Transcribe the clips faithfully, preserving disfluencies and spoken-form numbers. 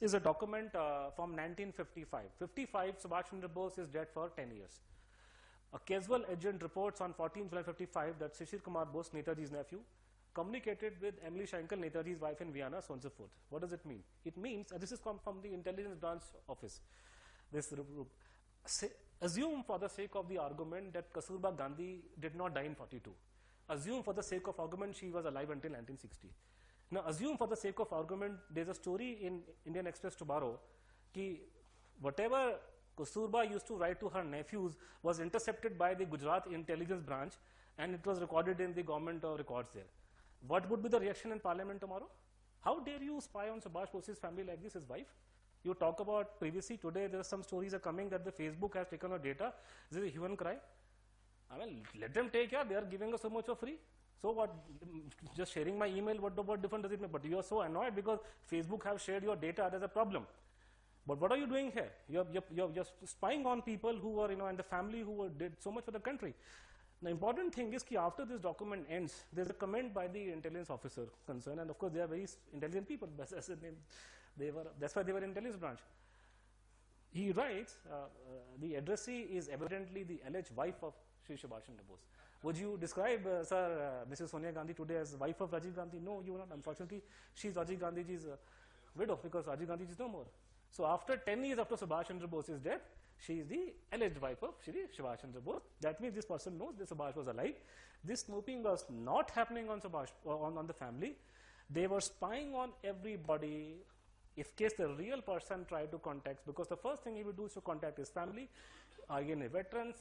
is a document uh, from nineteen fifty-five. fifty-five, Subhash Chandra Bose is dead for ten years. A casual agent reports on fourteenth July fifty-five that Shishir Kumar Bose, Netaji's nephew, communicated with Emilie Schenkl, Netaji's wife in Vienna, so on and so forth. What does it mean? It means, uh, this is come from the intelligence branch office. This group. Assume for the sake of the argument that Kasturba Gandhi did not die in forty-two. Assume for the sake of argument she was alive until nineteen sixty. Now assume for the sake of argument, there's a story in Indian Express tomorrow that whatever Kasturba used to write to her nephews was intercepted by the Gujarat intelligence branch and it was recorded in the government records there. What would be the reaction in parliament tomorrow? How dare you spy on Subhash Bose's family like this, his wife? You talk about privacy. Today there are some stories are coming that the Facebook has taken our data. This is a human crime. I mean, let them take, yeah, they are giving us so much for free. So what, just sharing my email, what, what difference does it make? But you are so annoyed because Facebook have shared your data, there's a problem. But what are you doing here? You're, you're, you're spying on people who are, you know, and the family who were, did so much for the country. The important thing is that after this document ends, there's a comment by the intelligence officer concerned, and of course they are very intelligent people. That's, they were, that's why they were intelligence branch. He writes, uh, uh, the addressee is evidently the alleged wife of Shri Subhash Chandra Bose. Would you describe, uh, sir, uh, Missus Sonia Gandhi today as wife of Rajiv Gandhi? No, you will not. Unfortunately, she is Rajiv Gandhiji's uh, widow because Rajiv Gandhi is no more. So after ten years after Subhash Chandra Bose's death, she is the alleged wife of Shri Subhash Chandra Bose. That means this person knows that Subhash was alive. This snooping was not happening on Subhash, on, on the family. They were spying on everybody. If case the real person tried to contact, because the first thing he would do is to contact his family, again a veterans,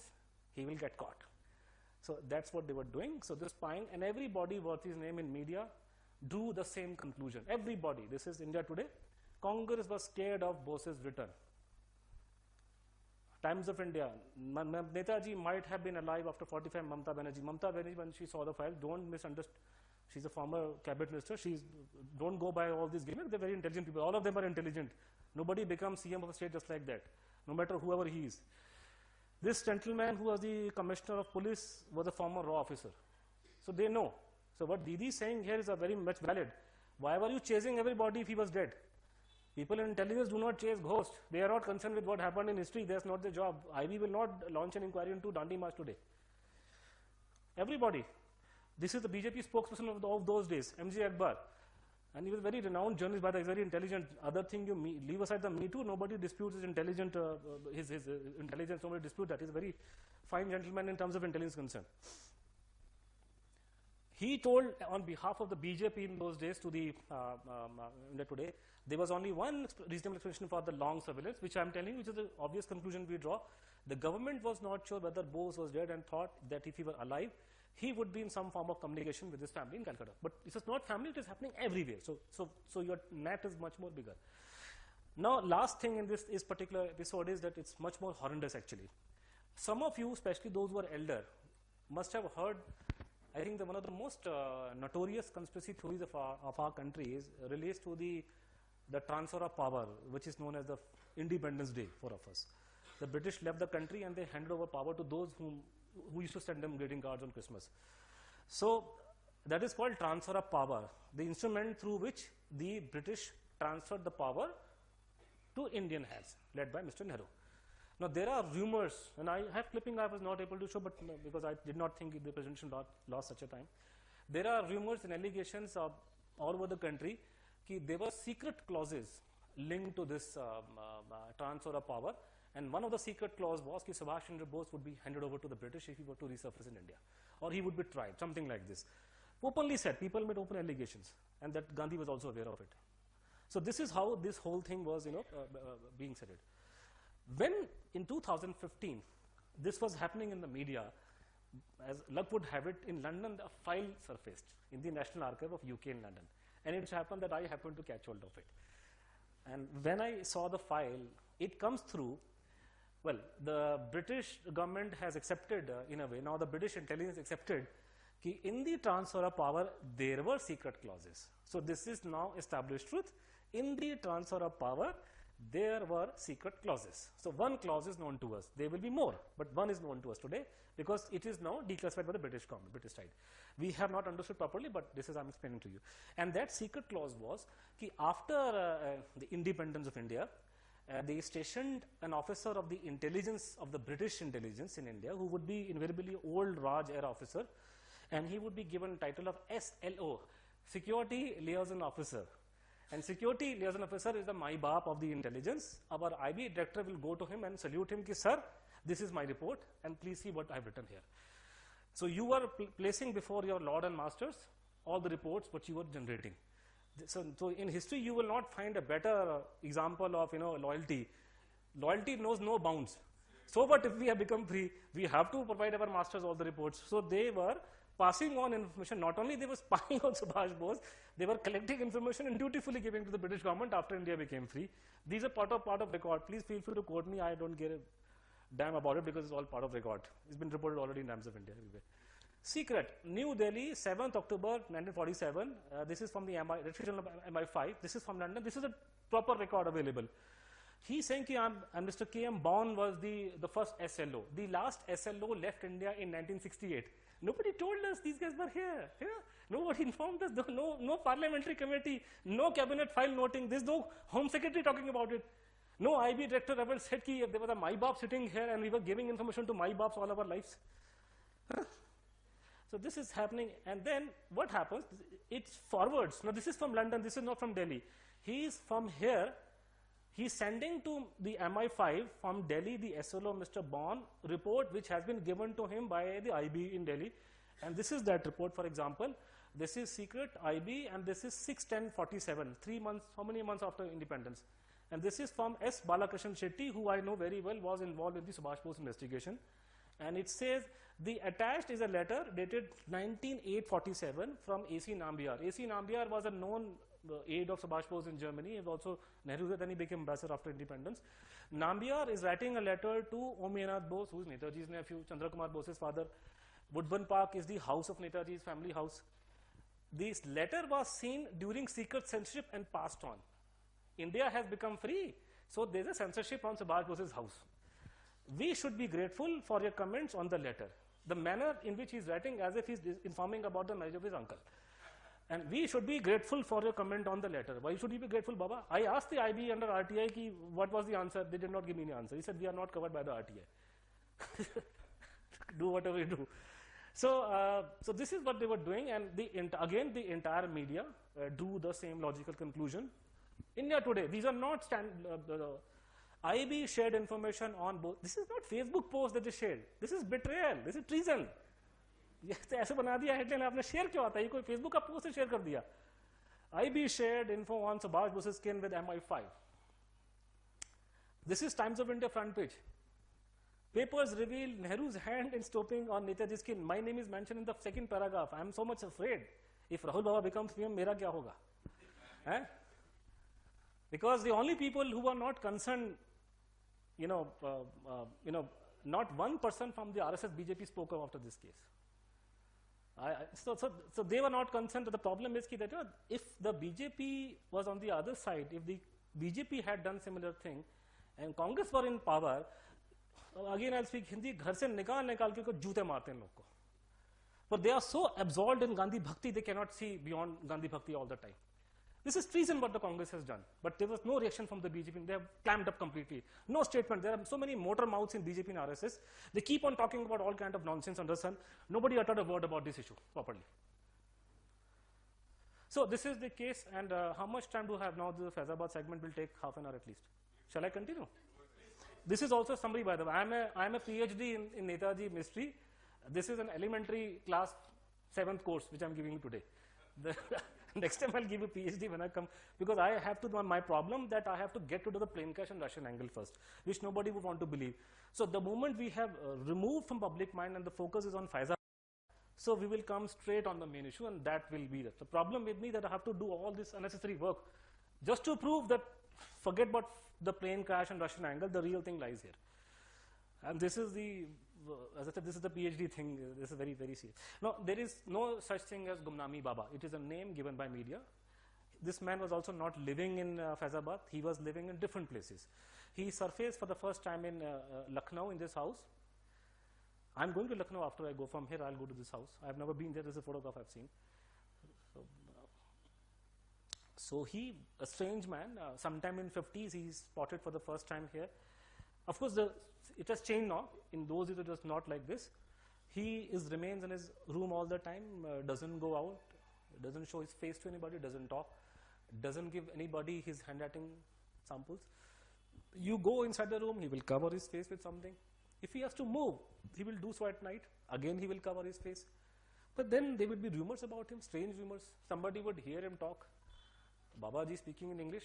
he will get caught. So that's what they were doing. So they're spying, and everybody worth his name in media drew the same conclusion. Everybody. This is India Today. Congress was scared of Bose's return. Times of India, Netaji might have been alive after forty-five, Mamata Banerjee. Mamata Banerjee, when she saw the file, don't misunderstand. She's a former cabinet minister. She's, don't go by all these gimmicks. They're very intelligent people. All of them are intelligent. Nobody becomes C M of a state just like that, no matter whoever he is. This gentleman who was the commissioner of police was a former raw officer. So they know. So what Didi is saying here is a very much valid. Why were you chasing everybody if he was dead? People in intelligence do not chase ghosts. They are not concerned with what happened in history. That's not their job. I B will not launch an inquiry into Dandi March today. Everybody. This is the B J P spokesperson of, the, of those days, M J Akbar. And he was a very renowned journalist, but he's very intelligent. Other thing, you me, leave aside the Me Too, nobody disputes his, intelligent, uh, his, his uh, intelligence. Nobody disputes that. He's a very fine gentleman in terms of intelligence concern. He told on behalf of the B J P in those days to the uh, um, India Today, there was only one reasonable explanation for the long surveillance, which I'm telling you, which is the obvious conclusion we draw. The government was not sure whether Bose was dead and thought that if he were alive, he would be in some form of communication with his family in Calcutta. But this is not family, it is happening everywhere. So, so, so your net is much more bigger. Now, last thing in this, this particular episode is that it's much more horrendous actually. Some of you, especially those who are elder, must have heard, I think the, one of the most uh, notorious conspiracy theories of our, of our country is relates to the, the transfer of power, which is known as the Independence Day for us. The British left the country and they handed over power to those whom, who used to send them greeting cards on Christmas. So that is called transfer of power, the instrument through which the British transferred the power to Indian hands, led by Mister Nehru. Now there are rumors, and I have clipping I was not able to show, but no, because I did not think the presentation lost, lost such a time. There are rumors and allegations of all over the country that there were secret clauses linked to this um, uh, transfer of power, and one of the secret clause was that Subhash Chandra Bose would be handed over to the British if he were to resurface in India, or he would be tried, something like this. Openly said, people made open allegations, and that Gandhi was also aware of it. So this is how this whole thing was, you know, uh, uh, being said. When in two thousand fifteen, this was happening in the media, as luck would have it, in London, a file surfaced in the National Archive of U K in London. And it happened that I happened to catch hold of it. And when I saw the file, it comes through, well, the British government has accepted uh, in a way, now the British intelligence accepted that in the transfer of power, there were secret clauses. So this is now established truth. In the transfer of power, there were secret clauses. So one clause is known to us. There will be more, but one is known to us today because it is now declassified by the British government, British side. We have not understood properly, but this is I am explaining to you. And that secret clause was that after uh, the independence of India, uh, they stationed an officer of the intelligence, of the British intelligence in India, who would be invariably old Raj era officer, and he would be given title of S L O, Security Liaison Officer. And security liaison officer is the my baap of the intelligence. Our I B director will go to him and salute him, ki, sir, this is my report and please see what I have written here. So you were pl placing before your lord and masters all the reports what you were generating. So, so in history you will not find a better example of, you know, loyalty. Loyalty knows no bounds. So what if we have become free? We have to provide our masters all the reports. So they were passing on information. Not only they were spying on Subhash Bose, they were collecting information and dutifully giving to the British government after India became free. These are part of part of record. Please feel free to quote me. I don't care a damn about it because it's all part of record. It's been reported already in Times of India. Secret. New Delhi, seventh October nineteen forty-seven. Uh, this is from the M I five. This is from London. This is a proper record available. He's saying that Mister K M Bond was the, the first S L O. The last S L O left India in nineteen sixty-eight. Nobody told us these guys were here. You know? Nobody informed us. No, no parliamentary committee, no cabinet file noting. There's no Home Secretary talking about it. No I B director ever said that there was a MyBop sitting here and we were giving information to MyBops all our lives. So this is happening. And then what happens? It forwards. Now this is from London. This is not from Delhi. He is from here. He's sending to the M I five from Delhi the S L O Mister Bond report which has been given to him by the I B in Delhi, and this is that report. For example, this is secret I B and this is six ten forty-seven, three months, how many months after independence, and this is from S. Balakrishnan Shetty, who I know very well was involved in the Subhash Bose investigation, and it says the attached is a letter dated nineteen eight forty-seven from A C Nambiar. A C Nambiar was a known the aide of Subhash Bose in Germany, and also Nehru, then he became ambassador after independence. Nambiar is writing a letter to Omiyanath Bose, who is Netaji's nephew, Chandra Kumar Bose's father. Woodburn Park is the house of Netaji's family house. This letter was seen during secret censorship and passed on. India has become free, so there is a censorship on Subhash Bose's house. We should be grateful for your comments on the letter. The manner in which he is writing, as if he is informing about the marriage of his uncle. And we should be grateful for your comment on the letter. Why should we be grateful, Baba? I asked the I B under R T I ki what was the answer. They did not give me any answer. He said, we are not covered by the R T I. Do whatever you do. So, uh, so this is what they were doing. And the again, the entire media uh, drew the same logical conclusion. India Today, these are not stand. Uh, uh, I B shared information on both. This is not Facebook post that they shared. This is betrayal. This is treason. ऐसे बना दिया headline आपने share क्यों आता है ये कोई Facebook का पोस्ट शेयर कर दिया I B shared info on Subhash Bose's kin with M I five. This is Times of India front page. Papers reveal Nehru's hand in stopping on Netaji's skin. My name is mentioned in the second paragraph. I am so much afraid. If Rahul Baba becomes P M, मेरा क्या होगा? Eh? Because the only people who are not concerned, you know, uh, uh, you know, not one person from the R S S B J P spoke after this case. I, so, so, so they were not concerned. The problem is that if the B J P was on the other side, if the B J P had done similar thing, and Congress were in power, again I'll speak Hindi. घर से निकाल निकाल के को जूते मारते हैं लोग को. But they are so absorbed in Gandhi Bhakti, they cannot see beyond Gandhi Bhakti all the time. This is treason what the Congress has done. But there was no reaction from the B J P. They have clamped up completely. No statement. There are so many motor mouths in B J P and R S S. They keep on talking about all kind of nonsense under sun. Nobody uttered a word about this issue properly. So this is the case. And uh, how much time do I have now? The Faizabad segment will take half an hour at least. Shall I continue? This is also summary, by the way. I am a, I am a PhD in, in Netaji mystery. This is an elementary class seventh course which I am giving you today. The next time I'll give you PhD when I come, because I have to, my problem that I have to get to the plain cash and Russian angle first, which nobody would want to believe. So the moment we have uh, removed from public mind and the focus is on Faizabad, so we will come straight on the main issue, and that will be that. The problem with me that I have to do all this unnecessary work just to prove that forget about the plain cash and Russian angle, the real thing lies here. And this is the, as I said, this is the PhD thing. This is very, very serious. No, there is no such thing as Gumnami Baba. It is a name given by media. This man was also not living in uh, Faizabad. He was living in different places. He surfaced for the first time in uh, uh, Lucknow in this house. I'm going to Lucknow after I go from here. I'll go to this house. I've never been there. There's a photograph I've seen. So, uh, so he, a strange man, uh, sometime in fifties, he's spotted for the first time here. Of course, the, it has changed now. In those days, it was not like this. He is, remains in his room all the time, uh, doesn't go out, doesn't show his face to anybody, doesn't talk, doesn't give anybody his handwriting samples. You go inside the room, he will cover his face with something. If he has to move, he will do so at night. Again, he will cover his face. But then there would be rumors about him, strange rumors. Somebody would hear him talk. Babaji speaking in English.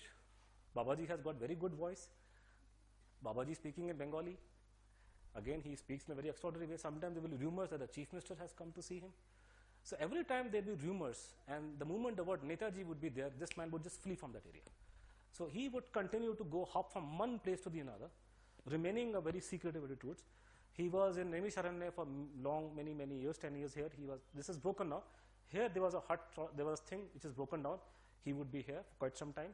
Babaji has got very good voice. Babaji speaking in Bengali. Again, he speaks in a very extraordinary way. Sometimes there will be rumors that the chief minister has come to see him. So every time there will be rumors, and the moment the word Netaji would be there, this man would just flee from that area. So he would continue to go hop from one place to the another, remaining a very secretive attitude. He was in Nemi Sharanya for long, many, many years, ten years here. He was, this is broken now. Here there was a hut, there was a thing which is broken down. He would be here for quite some time.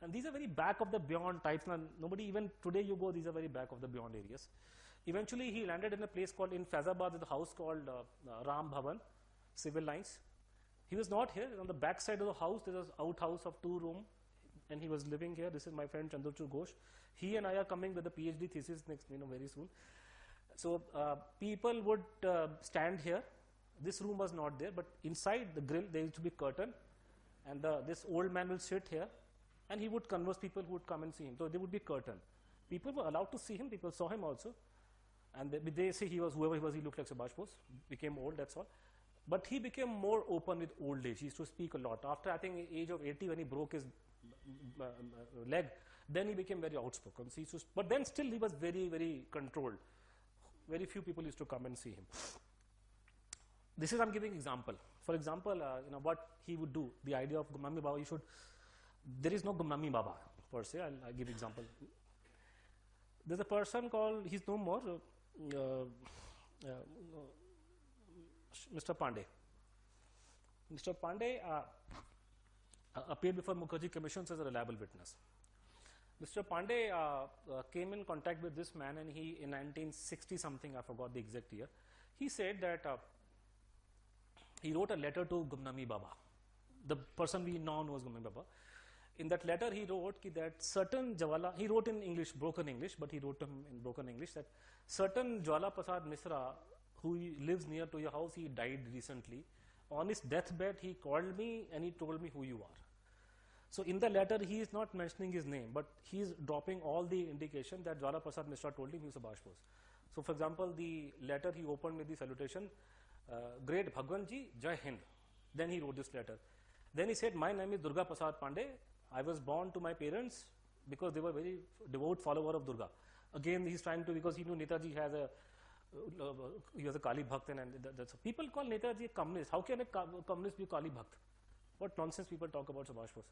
And these are very back of the beyond types. Now, nobody, even today you go, these are very back of the beyond areas. Eventually, he landed in a place called, in Faizabad, the house called uh, uh, Ram Bhavan, Civil Lines. He was not here. On the back side of the house, there was an outhouse of two room, and he was living here. This is my friend Chandrachur Ghosh. He and I are coming with a PhD thesis next, you know, very soon. So uh, people would uh, stand here. This room was not there, but inside the grill, there used to be a curtain, and the, this old man will sit here, and he would converse people who would come and see him. So there would be a curtain. People were allowed to see him. People saw him also. And they, they say he was, whoever he was, he looked like Subhash Bose, became old, that's all. But he became more open with old age. He used to speak a lot. After, I think, age of eighty, when he broke his leg, then he became very outspoken. So he used to, but then still he was very, very controlled. Very few people used to come and see him. This is, I'm giving example. For example, uh, you know, what he would do, the idea of Gumnami Baba, you should, there is no Gumnami Baba, per se. I'll, I'll give example. There's a person called, he's no more, uh, Uh, uh, Mister Pandey. Mister Pandey uh, appeared before Mukherjee Commission as a reliable witness. Mister Pandey uh, uh, came in contact with this man, and he, in nineteen sixty something, I forgot the exact year, he said that uh, he wrote a letter to Gumnami Baba, the person we now know as Gumnami Baba. In that letter, he wrote ki that certain Jawala, he wrote in English, broken English, but he wrote to him in broken English, that certain Jawala Prasad Mishra, who lives near to your house, he died recently. On his deathbed, he called me and he told me who you are. So in the letter, he is not mentioning his name, but he is dropping all the indication that Jawala Prasad Mishra told him he was Subhash Bose. So for example, the letter he opened with the salutation, uh, Great Bhagwan Ji, Jai Hind. Then he wrote this letter. Then he said, my name is Durga Prasad Pandey. I was born to my parents because they were very devout follower of Durga. Again, he's trying to, because he knew Netaji has a, uh, he was a Kali Bhakt, and that, that's, people call Netaji a communist. How can a communist be Kali Bhakt? What nonsense people talk about Subhash Bose.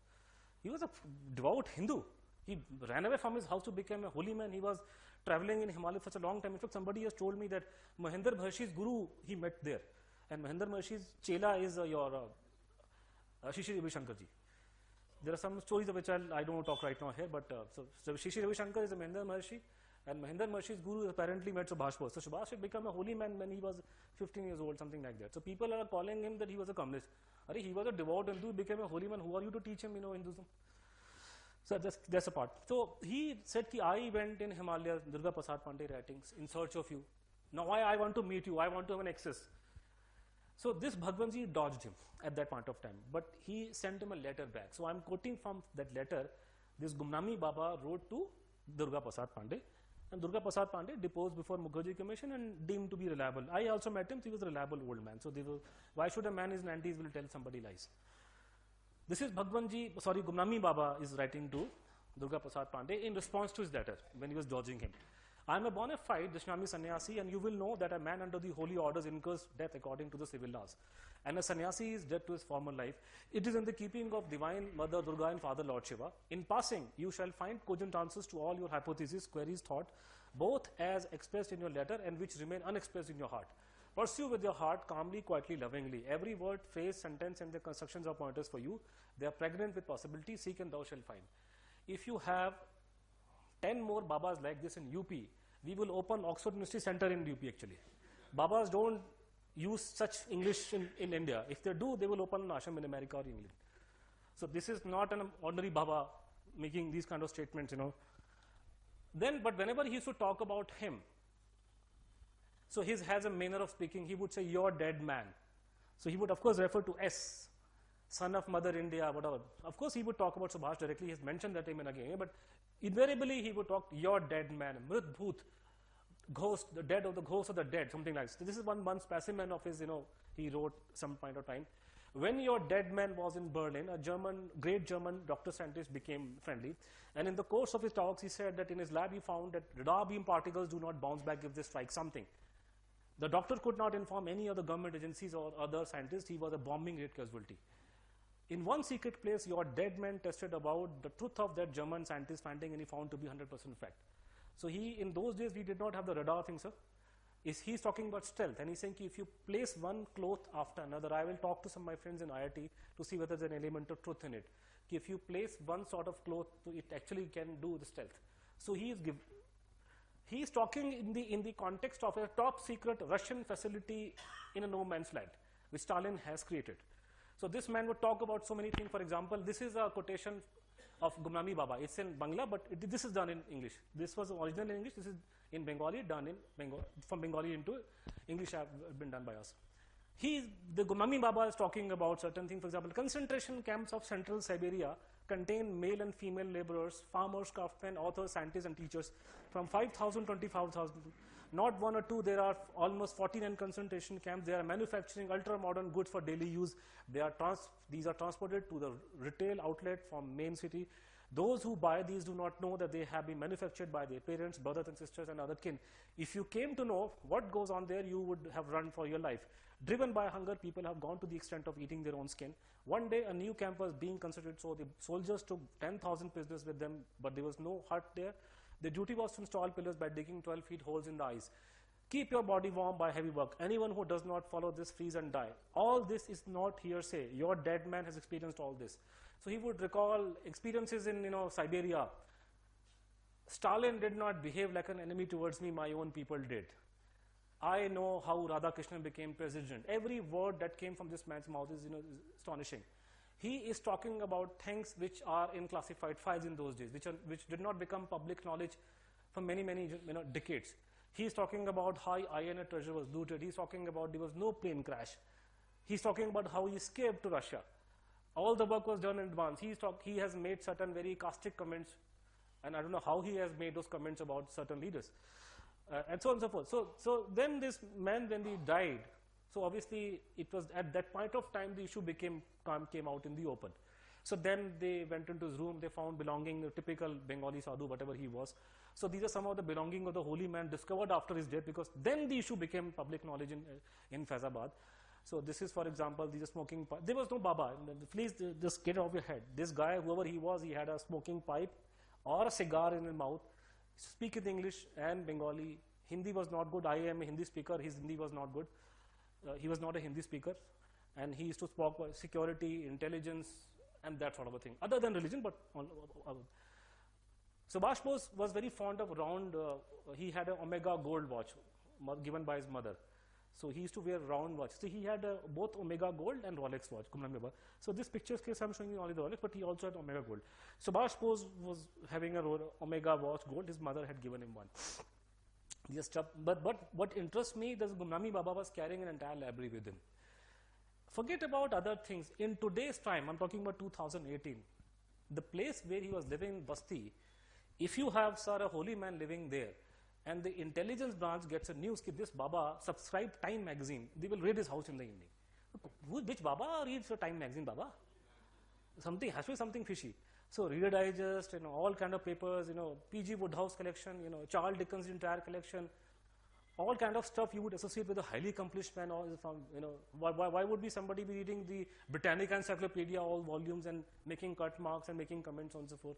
He was a devout Hindu. He ran away from his house to become a holy man. He was traveling in Himalaya for such a long time. In fact, somebody has told me that Mahendra Maharishi Guru he met there, and Mahendra Maharishi's Chela is uh, your uh, uh, Shishir Shankarji. There are some stories of which I'll, I don't want to talk right now here, but uh, so, so Shishir Shankar is a Mahendra Maharishi, and Mahendra Maharishi's guru apparently met Subhash Bose. So Subhash had become a holy man when he was fifteen years old, something like that. So people are calling him that he was a communist. Are, he was a devout Hindu, became a holy man. Who are you to teach him, you know, Hinduism? So that's, that's a part. So he said, ki, I went in Himalaya, Durga Prasad Pandey writings, in search of you. Now I, I want to meet you. I want to have an access. So this Bhagwanji dodged him at that point of time, but he sent him a letter back. So I'm quoting from that letter, this Gumnami Baba wrote to Durga Prasad Pandey, and Durga Prasad Pandey deposed before Mukherjee Commission and deemed to be reliable. I also met him, so he was a reliable old man. So they were, why should a man in his nineties will tell somebody lies? This is Bhagwanji, sorry, Gumnami Baba is writing to Durga Prasad Pandey in response to his letter when he was dodging him. I am a bona fide Daishnami sannyasi, and you will know that a man under the holy orders incurs death according to the civil laws. And a sannyasi is dead to his former life. It is in the keeping of divine Mother Durga and Father Lord Shiva. In passing, you shall find cogent answers to all your hypotheses, queries, thought, both as expressed in your letter and which remain unexpressed in your heart. Pursue with your heart, calmly, quietly, lovingly. Every word, phrase, sentence and their constructions are pointers for you. They are pregnant with possibility. Seek and thou shall find. If you have ten more Babas like this in U P, we will open Oxford University Center in U P actually. Babas don't use such English in, in India. If they do, they will open an ashram in America or England. So this is not an ordinary Baba making these kind of statements, you know. Then, but whenever he used to talk about him, so he has a manner of speaking, he would say, "You're dead man." So he would, of course, refer to S, son of Mother India, whatever. Of course, he would talk about Subhash directly. He has mentioned that name and again, but invariably he would talk, "You're dead man," Mrit Bhoot, ghost, the dead of the ghost of the dead, something like this. So this is one one specimen of his, you know, he wrote some point of time. When your dead man was in Berlin, a German, great German doctor scientist became friendly. And in the course of his talks, he said that in his lab, he found that radar beam particles do not bounce back if they strike something. The doctor could not inform any of the government agencies or other scientists. He was a bombing rate casualty. In one secret place, your dead man tested about the truth of that German scientist finding, and he found to be one hundred percent fact. So he, in those days, we did not have the radar thing, sir. Is he's talking about stealth, and he's saying if you place one cloth after another, I will talk to some of my friends in I I T to see whether there's an element of truth in it. If you place one sort of cloth, it actually can do the stealth. So he is give, he's talking in the in the context of a top secret Russian facility in a no man's land, which Stalin has created. So this man would talk about so many things. For example, this is a quotation of Gumnami Baba. It's in Bangla, but it, this is done in English. This was original in English. This is in Bengali, done in Bengal, from Bengali into English have been done by us. He, the Gumnami Baba is talking about certain things. For example, concentration camps of central Siberia contain male and female laborers, farmers, craftsmen, authors, scientists, and teachers from five thousand to twenty-five thousand. Not one or two, there are almost forty-nine concentration camps. They are manufacturing ultra-modern goods for daily use. They are trans these are transported to the retail outlet from main city. Those who buy these do not know that they have been manufactured by their parents, brothers and sisters, and other kin. If you came to know what goes on there, you would have run for your life. Driven by hunger, people have gone to the extent of eating their own skin. One day, a new camp was being constructed, so the soldiers took ten thousand prisoners with them, but there was no hut there. The duty was to install pillars by digging twelve feet holes in the ice. Keep your body warm by heavy work. Anyone who does not follow this freeze and die. All this is not hearsay. Your dead man has experienced all this. So he would recall experiences in, you know, Siberia. Stalin did not behave like an enemy towards me, my own people did. I know how Radhakrishnan became president. Every word that came from this man's mouth is, you know, is astonishing. He is talking about things which are in classified files in those days, which, are, which did not become public knowledge for many, many you know, decades. He is talking about how I N A treasure was looted. He is talking about there was no plane crash. He is talking about how he escaped to Russia. All the work was done in advance. He, talk, he has made certain very caustic comments, and I don't know how he has made those comments about certain leaders, uh, and so on and so forth. So, so then this man, when he died, so obviously it was at that point of time the issue became came out in the open. So then they went into his room, they found belonging, the typical Bengali sadhu, whatever he was. So these are some of the belonging of the holy man discovered after his death, because then the issue became public knowledge in, in Faizabad. So this is, for example, these are smoking pipe. There was no Baba. Please just get off your head. This guy, whoever he was, he had a smoking pipe or a cigar in his mouth, speaking English and Bengali. Hindi was not good. I am a Hindi speaker. His Hindi was not good. Uh, he was not a Hindi speaker. And he used to speak about security, intelligence, and that sort of a thing, other than religion, but on, on, on. Subhash Bose was very fond of round, uh, he had an Omega gold watch given by his mother. So he used to wear round watch. So he had uh, both Omega Gold and Rolex watch. So this picture's case I'm showing you only the Rolex, but he also had Omega Gold. Subhash Bose was having an Omega watch gold. His mother had given him one. Just, but, but what interests me, this Gumnami Baba was carrying an entire library with him. Forget about other things. In today's time, I'm talking about two thousand eighteen, the place where he was living in Basti, if you have, sir, a holy man living there, and the intelligence branch gets a news that this Baba subscribed Time magazine, they will raid his house in the evening. Which Baba reads a Time magazine, Baba? Something, has to be something fishy. So Reader Digest, you know, all kind of papers, you know, P G Woodhouse collection, you know, Charles Dickens' entire collection, all kind of stuff you would associate with a highly accomplished man. Or from, you know, why, why, why would be somebody be reading the Britannica Encyclopedia, all volumes, and making cut marks and making comments and so forth?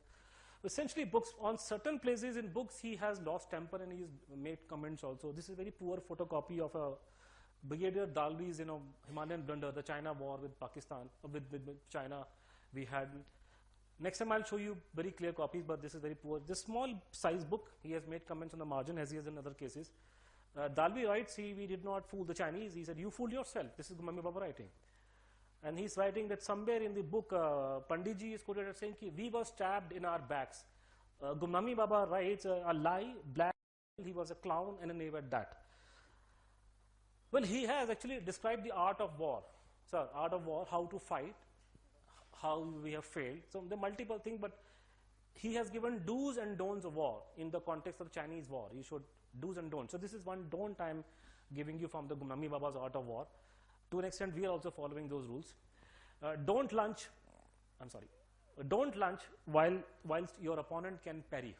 Essentially, books on certain places in books he has lost temper and he's made comments also. This is a very poor photocopy of a Brigadier Dalri's, you know, Himalayan blunder, the China war with Pakistan, with, with China, we had. Next time I'll show you very clear copies, but this is very poor. This small size book, he has made comments on the margin as he has in other cases. Uh, Dalvi writes, he, we did not fool the Chinese. He said, you fooled yourself. This is Gumnami Baba writing. And he's writing that somewhere in the book, uh, Panditji is quoted as saying, we were stabbed in our backs. Uh, Gumnami Baba writes, uh, a lie, black, he was a clown and a knave at that. Well, he has actually described the art of war. So, art of war, how to fight, how we have failed. So, there are multiple things, but he has given do's and don'ts of war in the context of Chinese war. You should do's and don'ts. So, this is one don't I'm giving you from the Gumnami Baba's art of war. To an extent, we are also following those rules. Uh, don't lunge, I'm sorry, don't lunge while, whilst your opponent can parry.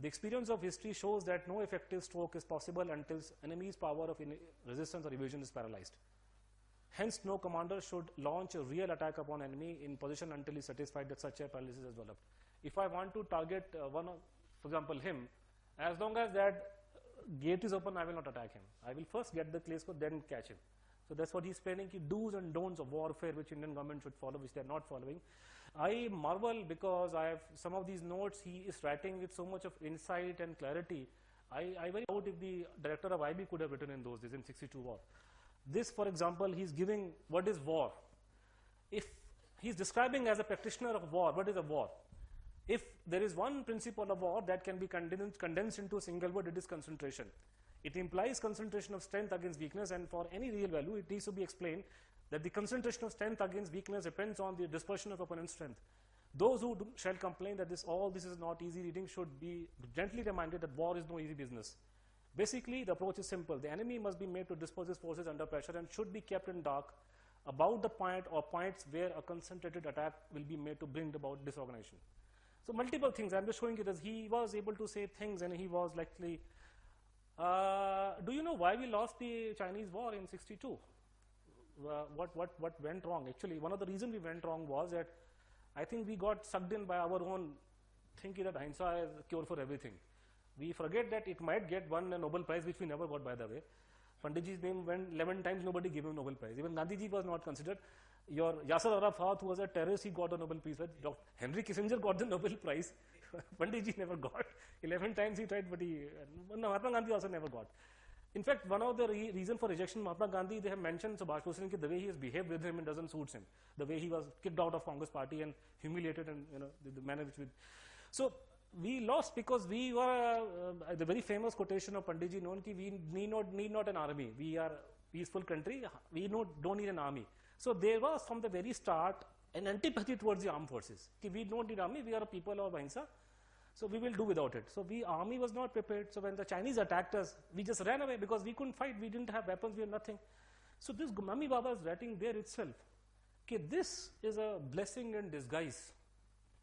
The experience of history shows that no effective stroke is possible until enemy's power of in resistance or evasion is paralyzed. Hence, no commander should launch a real attack upon enemy in position until he is satisfied that such a paralysis has developed. If I want to target uh, one, of, for example, him, as long as that gate is open, I will not attack him. I will first get the clay score, then catch him. So that's what he's explaining, the do's and don'ts of warfare which Indian government should follow, which they're not following. I marvel because I have some of these notes he is writing with so much of insight and clarity. I, I very doubt if the director of I B could have written in those days, in sixty-two war. This, for example, he's giving what is war. If he's describing as a practitioner of war, what is a war? If there is one principle of war that can be condensed, condensed into a single word, it is concentration. It implies concentration of strength against weakness, and for any real value, it needs to be explained that the concentration of strength against weakness depends on the dispersion of opponent's strength. Those who do, shall complain that this all this is not easy reading should be gently reminded that war is no easy business. Basically, the approach is simple. The enemy must be made to disperse his forces under pressure and should be kept in dark about the point or points where a concentrated attack will be made to bring about disorganization. So multiple things. I'm just showing you that he was able to say things, and he was likely. Uh, do you know why we lost the Chinese war in sixty-two? Uh, what, what, what went wrong? Actually, one of the reasons we went wrong was that I think we got sucked in by our own thinking that hindsight is a cure for everything. We forget that it might get one Nobel Prize, which we never got, by the way. Panditji's name went eleven times, nobody gave him Nobel Prize. Even Gandhiji was not considered. Your Yasser Arafat, who was a terrorist, he got a Nobel Peace Prize. Doctor Henry Kissinger got the Nobel Prize. Panditji never got. eleven times he tried, but he, uh, no, Mahatma Gandhi also never got. In fact, one of the re reason for rejection, Mahatma Gandhi, they have mentioned Subhash Hussain, the way he has behaved with him, it doesn't suit him. The way he was kicked out of Congress party and humiliated, and you know, the, the manner which we, so we lost because we were, uh, uh, the very famous quotation of Panditji, known ki we need not, need not an army. We are peaceful country, we no, don't need an army. So there was from the very start an antipathy towards the armed forces. Ki we don't need army, we are a people of Ahimsa, so we will do without it. So we army was not prepared, so when the Chinese attacked us, we just ran away because we couldn't fight, we didn't have weapons, we had nothing. So this Gumnami Baba is writing there itself. Ki this is a blessing in disguise.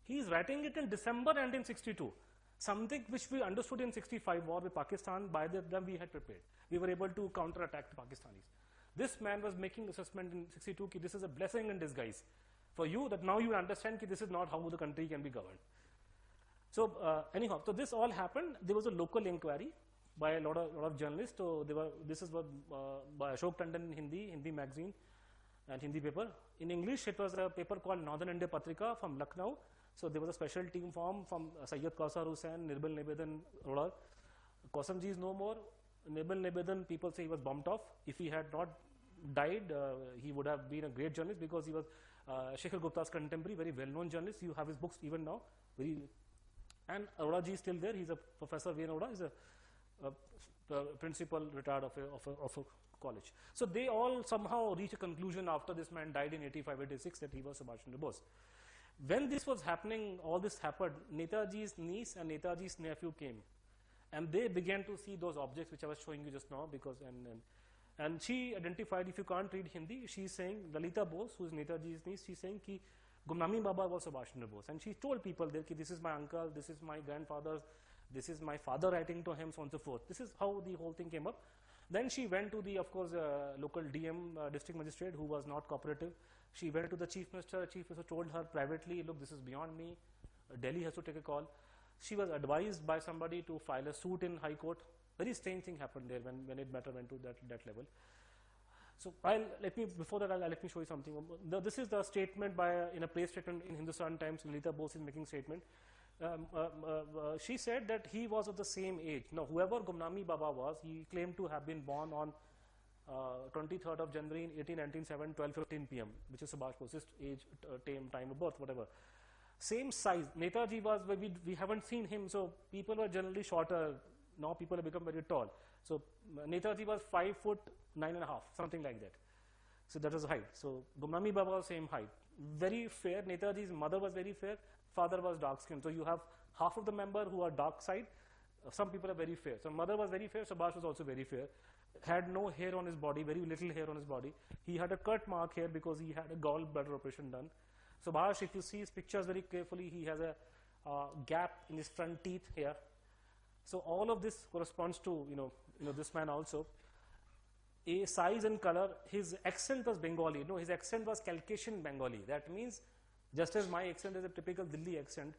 He is writing it in December and in sixty-two. Something which we understood in sixty-five war with Pakistan, by the time we had prepared. We were able to counter-attack the Pakistanis. This man was making assessment in sixty-two ki this is a blessing in disguise for you, that now you understand ki this is not how the country can be governed. So uh, anyhow, so this all happened. There was a local inquiry by a lot of, lot of journalists. So they were, this is what, uh, by Ashok Tandon in Hindi, Hindi magazine and Hindi paper. In English, it was a paper called Northern India Patrika from Lucknow. So there was a special team formed from uh, Syed Kausar Hussain, Nirmal Nibedon, Rodar. Kausamji is no more. Nirmal Nibedon, people say he was bumped off. If he had not died, uh, he would have been a great journalist because he was uh, Shekhar Gupta's contemporary, very well-known journalist. You have his books even now. Very, and Rodaji is still there. He's a professor. V N Roda is a, a, a principal retired of a, of, a, of a college. So they all somehow reach a conclusion after this man died in eighty-five eighty-six that he was Subhash Chandra Bose. When this was happening, all this happened, Netaji's niece and Netaji's nephew came, and they began to see those objects which I was showing you just now because and. and And she identified, if you can't read Hindi, she's saying, Lalita Bose, who is Netaji's niece, she's saying ki Gumnami Baba was Subhash Chandra Bose. And she told people there ki this is my uncle, this is my grandfather, this is my father writing to him, so on and so forth. This is how the whole thing came up. Then she went to the, of course, uh, local D M, uh, district magistrate, who was not cooperative. She went to the chief minister. Chief minister told her privately, look, this is beyond me. Uh, Delhi has to take a call. She was advised by somebody to file a suit in High Court. Very strange thing happened there when, when it matter went to that, that level. So I'll, let me, before that, I'll, let me show you something. This is the statement by, uh, in a press statement in Hindustan Times, Lalita Bose is making statement. Um, uh, uh, uh, she said that he was of the same age. Now, whoever Gumnami Baba was, he claimed to have been born on uh, twenty-third of January in eighteen ninety-seven, twelve fifteen p m, which is Subhash Bose's age, uh, time, time of birth, whatever. Same size. Netaji was, we, we haven't seen him, so people were generally shorter. Now people have become very tall. So Netaji was five foot nine and a half, something like that. So that was height. So Gumnami Baba was same height. Very fair. Netaji's mother was very fair. Father was dark skinned. So you have half of the member who are dark side. Some people are very fair. So mother was very fair. Subhash was also very fair. Had no hair on his body, very little hair on his body. He had a cut mark here because he had a gallbladder operation done. Subhash, if you see his pictures very carefully, he has a uh, gap in his front teeth here. So all of this corresponds to, you know, you know, this man also. A size and color, his accent was Bengali. No, his accent was Calcasian Bengali. That means, just as my accent is a typical Delhi accent,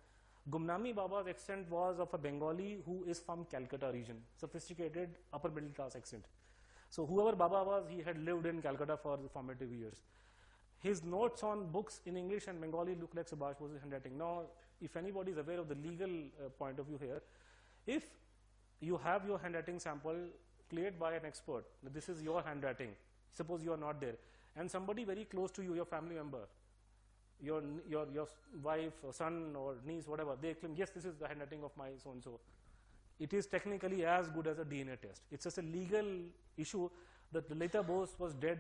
Gumnami Baba's accent was of a Bengali who is from Calcutta region, sophisticated upper middle class accent. So whoever Baba was, he had lived in Calcutta for the formative years. His notes on books in English and Bengali look like Subhash Bose's handwriting. Now, if anybody is aware of the legal uh, point of view here, if you have your handwriting sample cleared by an expert, this is your handwriting, suppose you are not there, and somebody very close to you, your family member, your, your, your wife, or son, or niece, whatever, they claim, yes, this is the handwriting of my so-and-so. It is technically as good as a D N A test. It's just a legal issue that Lalita Bose was dead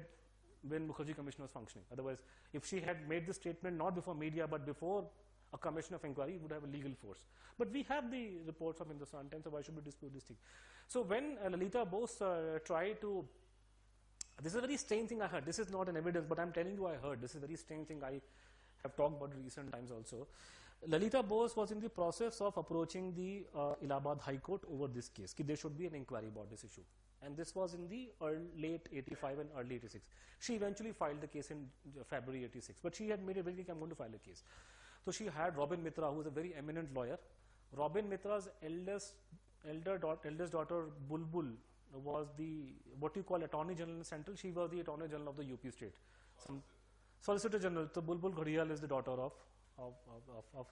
when Mukherjee Commission was functioning. Otherwise, if she had made this statement not before media but before a commission of inquiry, would have a legal force. But we have the reports from Hindustan Times, so why should we dispute this thing? So when uh, Lalita Bose uh, tried to, this is a very strange thing I heard. This is not an evidence, but I'm telling you I heard. This is a very strange thing I have talked about recent times also. Lalita Bose was in the process of approaching the uh, Allahabad High Court over this case. There should be an inquiry about this issue. And this was in the early, late eighty-five and early eighty-six. She eventually filed the case in February eighty-six, but she had made it very clear, I'm going to file a case. So she had Robin Mitra, who is a very eminent lawyer. Robin Mitra's eldest, elder da eldest daughter, Bulbul, was the, what you call, Attorney General Central. She was the Attorney General of the U P state. Some Solicitor General, so Bulbul Ghadiyal is the daughter of, of, of, of, of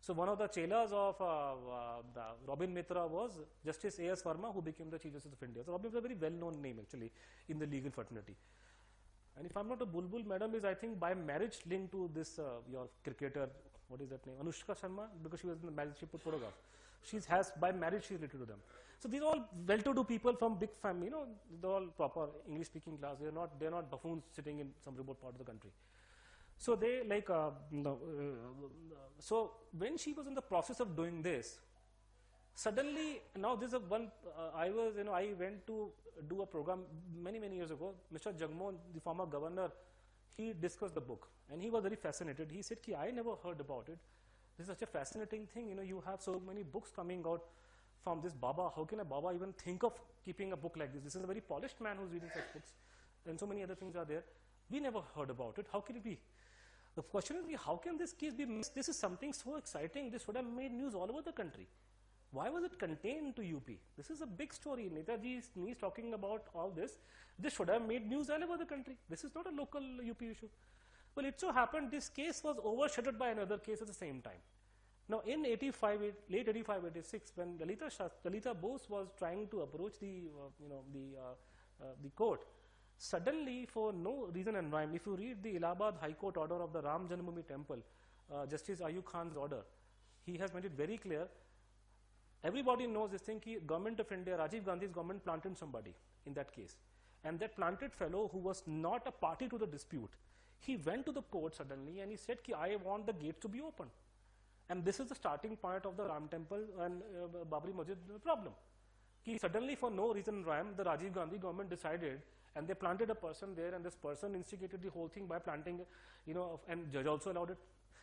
so one of the chelas of uh, uh, the Robin Mitra was Justice A S Verma, who became the Chief Justice of India. So Robin is a very well-known name, actually, in the legal fraternity. And if I'm not a Bulbul, madam is, I think, by marriage linked to this, uh, your cricketer, what is that name, Anushka Sharma, because she was in the marriage, she put photograph. She has, by marriage, she's related to them. So these are all well-to-do people from big family, you know, they're all proper English-speaking class. They're not, they're not buffoons sitting in some remote part of the country. So they, like, uh, no, uh, so when she was in the process of doing this, suddenly, now this is a one, uh, I was, you know, I went to do a program many, many years ago. Mister Jagmohan, the former governor, he discussed the book, and he was very fascinated. He said, Ki, I never heard about it. This is such a fascinating thing. You know, you have so many books coming out from this Baba. How can a Baba even think of keeping a book like this? This is a very polished man who's reading such books, and so many other things are there. We never heard about it. How can it be? The question is, how can this case be missed? This is something so exciting. This would have made news all over the country. Why was it contained to U P? This is a big story. Netaji's niece talking about all this. This should have made news all over the country. This is not a local U P issue. Well, it so happened this case was overshadowed by another case at the same time. Now, in eighty-five, late eighty-five, eighty-six, when Lalita, Lalita Bose was trying to approach the, uh, you know, the, uh, uh, the court, suddenly, for no reason and rhyme, if you read the Allahabad High Court order of the Ram Janmabhoomi Temple, uh, Justice Ayub Khan's order, he has made it very clear. Everybody knows this thing, ki government of India, Rajiv Gandhi's government planted somebody in that case. And that planted fellow who was not a party to the dispute, he went to the court suddenly and he said, ki, I want the gates to be open. And this is the starting point of the Ram Temple and uh, Babri Masjid problem. Ki suddenly for no reason, Ram, the Rajiv Gandhi government decided and they planted a person there and this person instigated the whole thing by planting, you know, and judge also allowed it.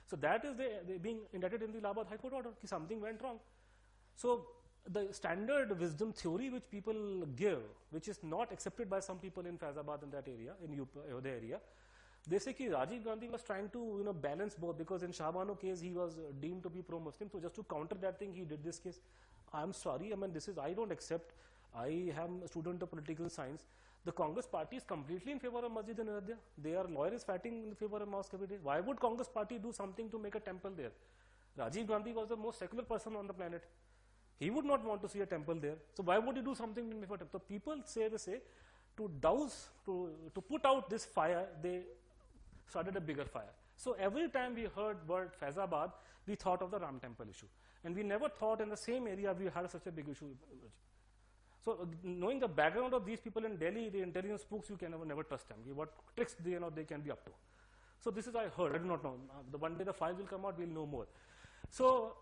So that is the, the being indicted in the Allahabad High Court order, ki something went wrong. So the standard wisdom theory which people give, which is not accepted by some people in Faizabad in that area, in Ayodhya area, they say that Rajiv Gandhi was trying to, you know, balance both, because in Shah Banu's case he was deemed to be pro-Muslim, so just to counter that thing he did this case. I'm sorry, I mean this is, I don't accept, I am a student of political science. The Congress party is completely in favor of Masjid in Ayodhya. Their lawyer is fighting in favor of mosque every day. Why would Congress party do something to make a temple there? Rajiv Gandhi was the most secular person on the planet. He would not want to see a temple there. So why would he do something in favor of temple? So people say, they say, to douse, to, to put out this fire, they started a bigger fire. So every time we heard word Faizabad, we thought of the Ram temple issue. And we never thought in the same area we had such a big issue. So knowing the background of these people in Delhi, the intelligence spooks, you can never, never trust them. What tricks they, you know, they can be up to. So this is I heard, I do not know. The one day the file will come out, we'll know more. So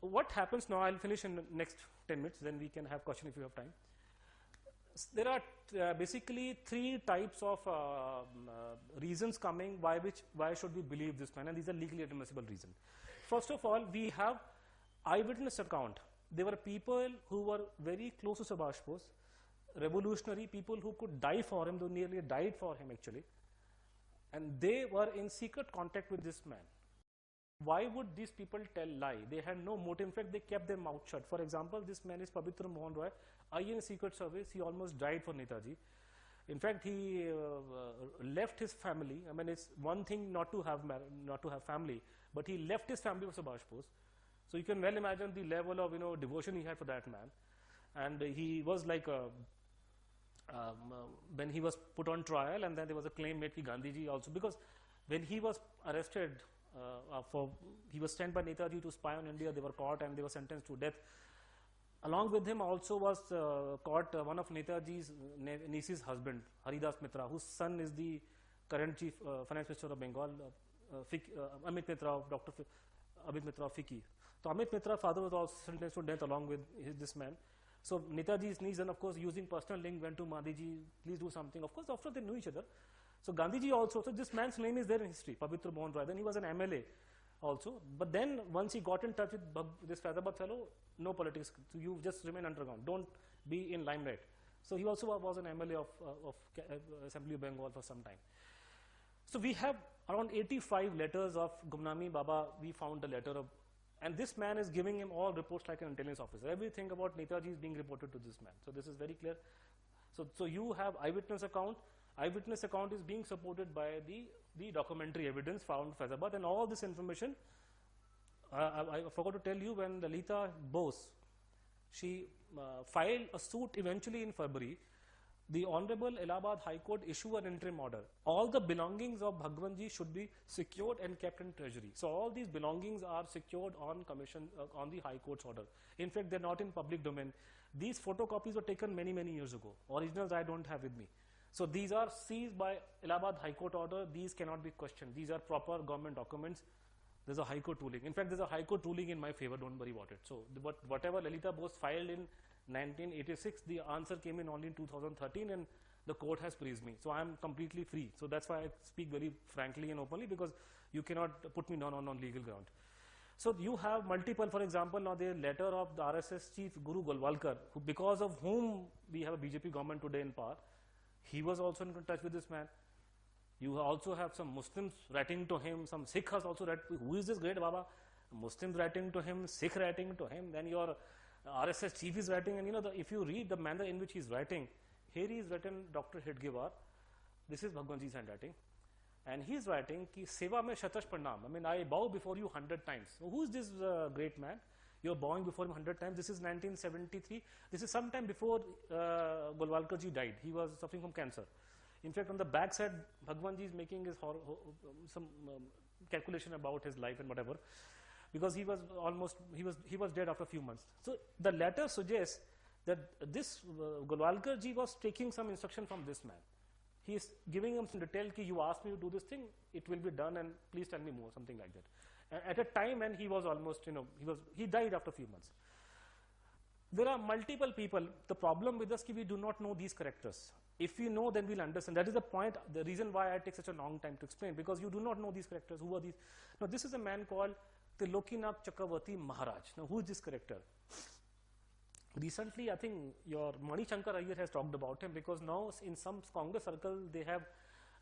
what happens now, I'll finish in the next ten minutes, then we can have question if you have time. There are uh, basically three types of uh, uh, reasons coming by which, why should we believe this man, and these are legally admissible reasons. First of all, we have eyewitness account. There were people who were very close to Subhash Bose, revolutionary people who could die for him, who nearly died for him actually, and they were in secret contact with this man. Why would these people tell lie? They had no motive. In fact, they kept their mouth shut. For example, this man is Pabitra Mohan Roy, I A S Secret Service. He almost died for Netaji. In fact, he uh, left his family. I mean, it's one thing not to have not to have family, but he left his family for Subhash Bose. So you can well imagine the level of, you know, devotion he had for that man. And he was like, a, um, uh, when he was put on trial, and then there was a claim made ki Gandhiji also, because when he was arrested, uh, for, he was sent by Netaji to spy on India, they were caught and they were sentenced to death. Along with him also was uh, caught uh, one of Netaji's ne niece's husband, Haridas Mitra, whose son is the current chief uh, finance minister of Bengal, uh, uh, Fik, uh, Amit Mitra of Doctor Fik, Amit Mitra of Fiki. So Amit Mitra's father was also sentenced to death along with his, this man. So Netaji's niece, and of course using personal link, went to Mandiji, please do something. Of course, after they knew each other. So Gandhiji also, so this man's name is there in history, Pabitra Mohan Roy. Then he was an M L A also. But then once he got in touch with this Faizabad fellow, no politics. So you just remain underground. Don't be in limelight. So he also was an M L A of, uh, of Assembly of Bengal for some time. So we have around eighty-five letters of Gumnami Baba. We found a letter of, and this man is giving him all reports like an intelligence officer. Everything about Netaji is being reported to this man. So this is very clear. So, so you have eyewitness account. Eyewitness account is being supported by the, the documentary evidence found in Faizabad, and all this information. Uh, I, I forgot to tell you, when Lalita Bose, she uh, filed a suit eventually in February, the Honorable Allahabad High Court issued an interim order. All the belongings of Bhagwanji should be secured and kept in treasury. So all these belongings are secured on commission, uh, on the High Court's order. In fact, they're not in public domain. These photocopies were taken many, many years ago. Originals I don't have with me. So these are seized by Allahabad High Court order. These cannot be questioned. These are proper government documents. There's a High Court ruling. In fact, there's a High Court ruling in my favor. Don't worry about it. So the, what, whatever Lalita Bose filed in nineteen eighty-six, the answer came in only in two thousand thirteen, and the court has praised me. So I'm completely free. So that's why I speak very frankly and openly, because you cannot put me down on, on legal ground. So you have multiple, for example, now the letter of the R S S chief Guru Golwalkar, who, because of whom we have a B J P government today in power, he was also in touch with this man. You also have some Muslims writing to him, some Sikhs also write, who is this great Baba? Muslims writing to him, Sikh writing to him, then your R S S chief is writing, and you know, the, if you read the manner in which he is writing, here he is written Doctor Hedgevar. This is Bhagwanji's handwriting, and he is writing ki seva mein shatash pranam. I mean, I bow before you hundred times. So who is this uh, great man? You are bowing before him hundred times. This is nineteen seventy-three. This is sometime before uh, Golwalkar ji died. He was suffering from cancer. In fact, on the back side, Bhagwanji is making his hor some um, calculation about his life and whatever, because he was almost, he was, he was dead after a few months. So the letter suggests that this uh, Golwalkar ji was taking some instruction from this man. He is giving him some detail, ki you asked me to do this thing, it will be done, and please tell me more, something like that. And at a time when he was almost, you know, he was, he died after a few months. There are multiple people. The problem with us is we do not know these characters. If we know, then we'll understand. That is the point, the reason why I take such a long time to explain, because you do not know these characters. Who are these? Now, this is a man called Trailokyanath Chakravarty Maharaj. Now, who is this character? Recently, I think your Mani Shankar Iyer has talked about him, because now in some Congress circle, they have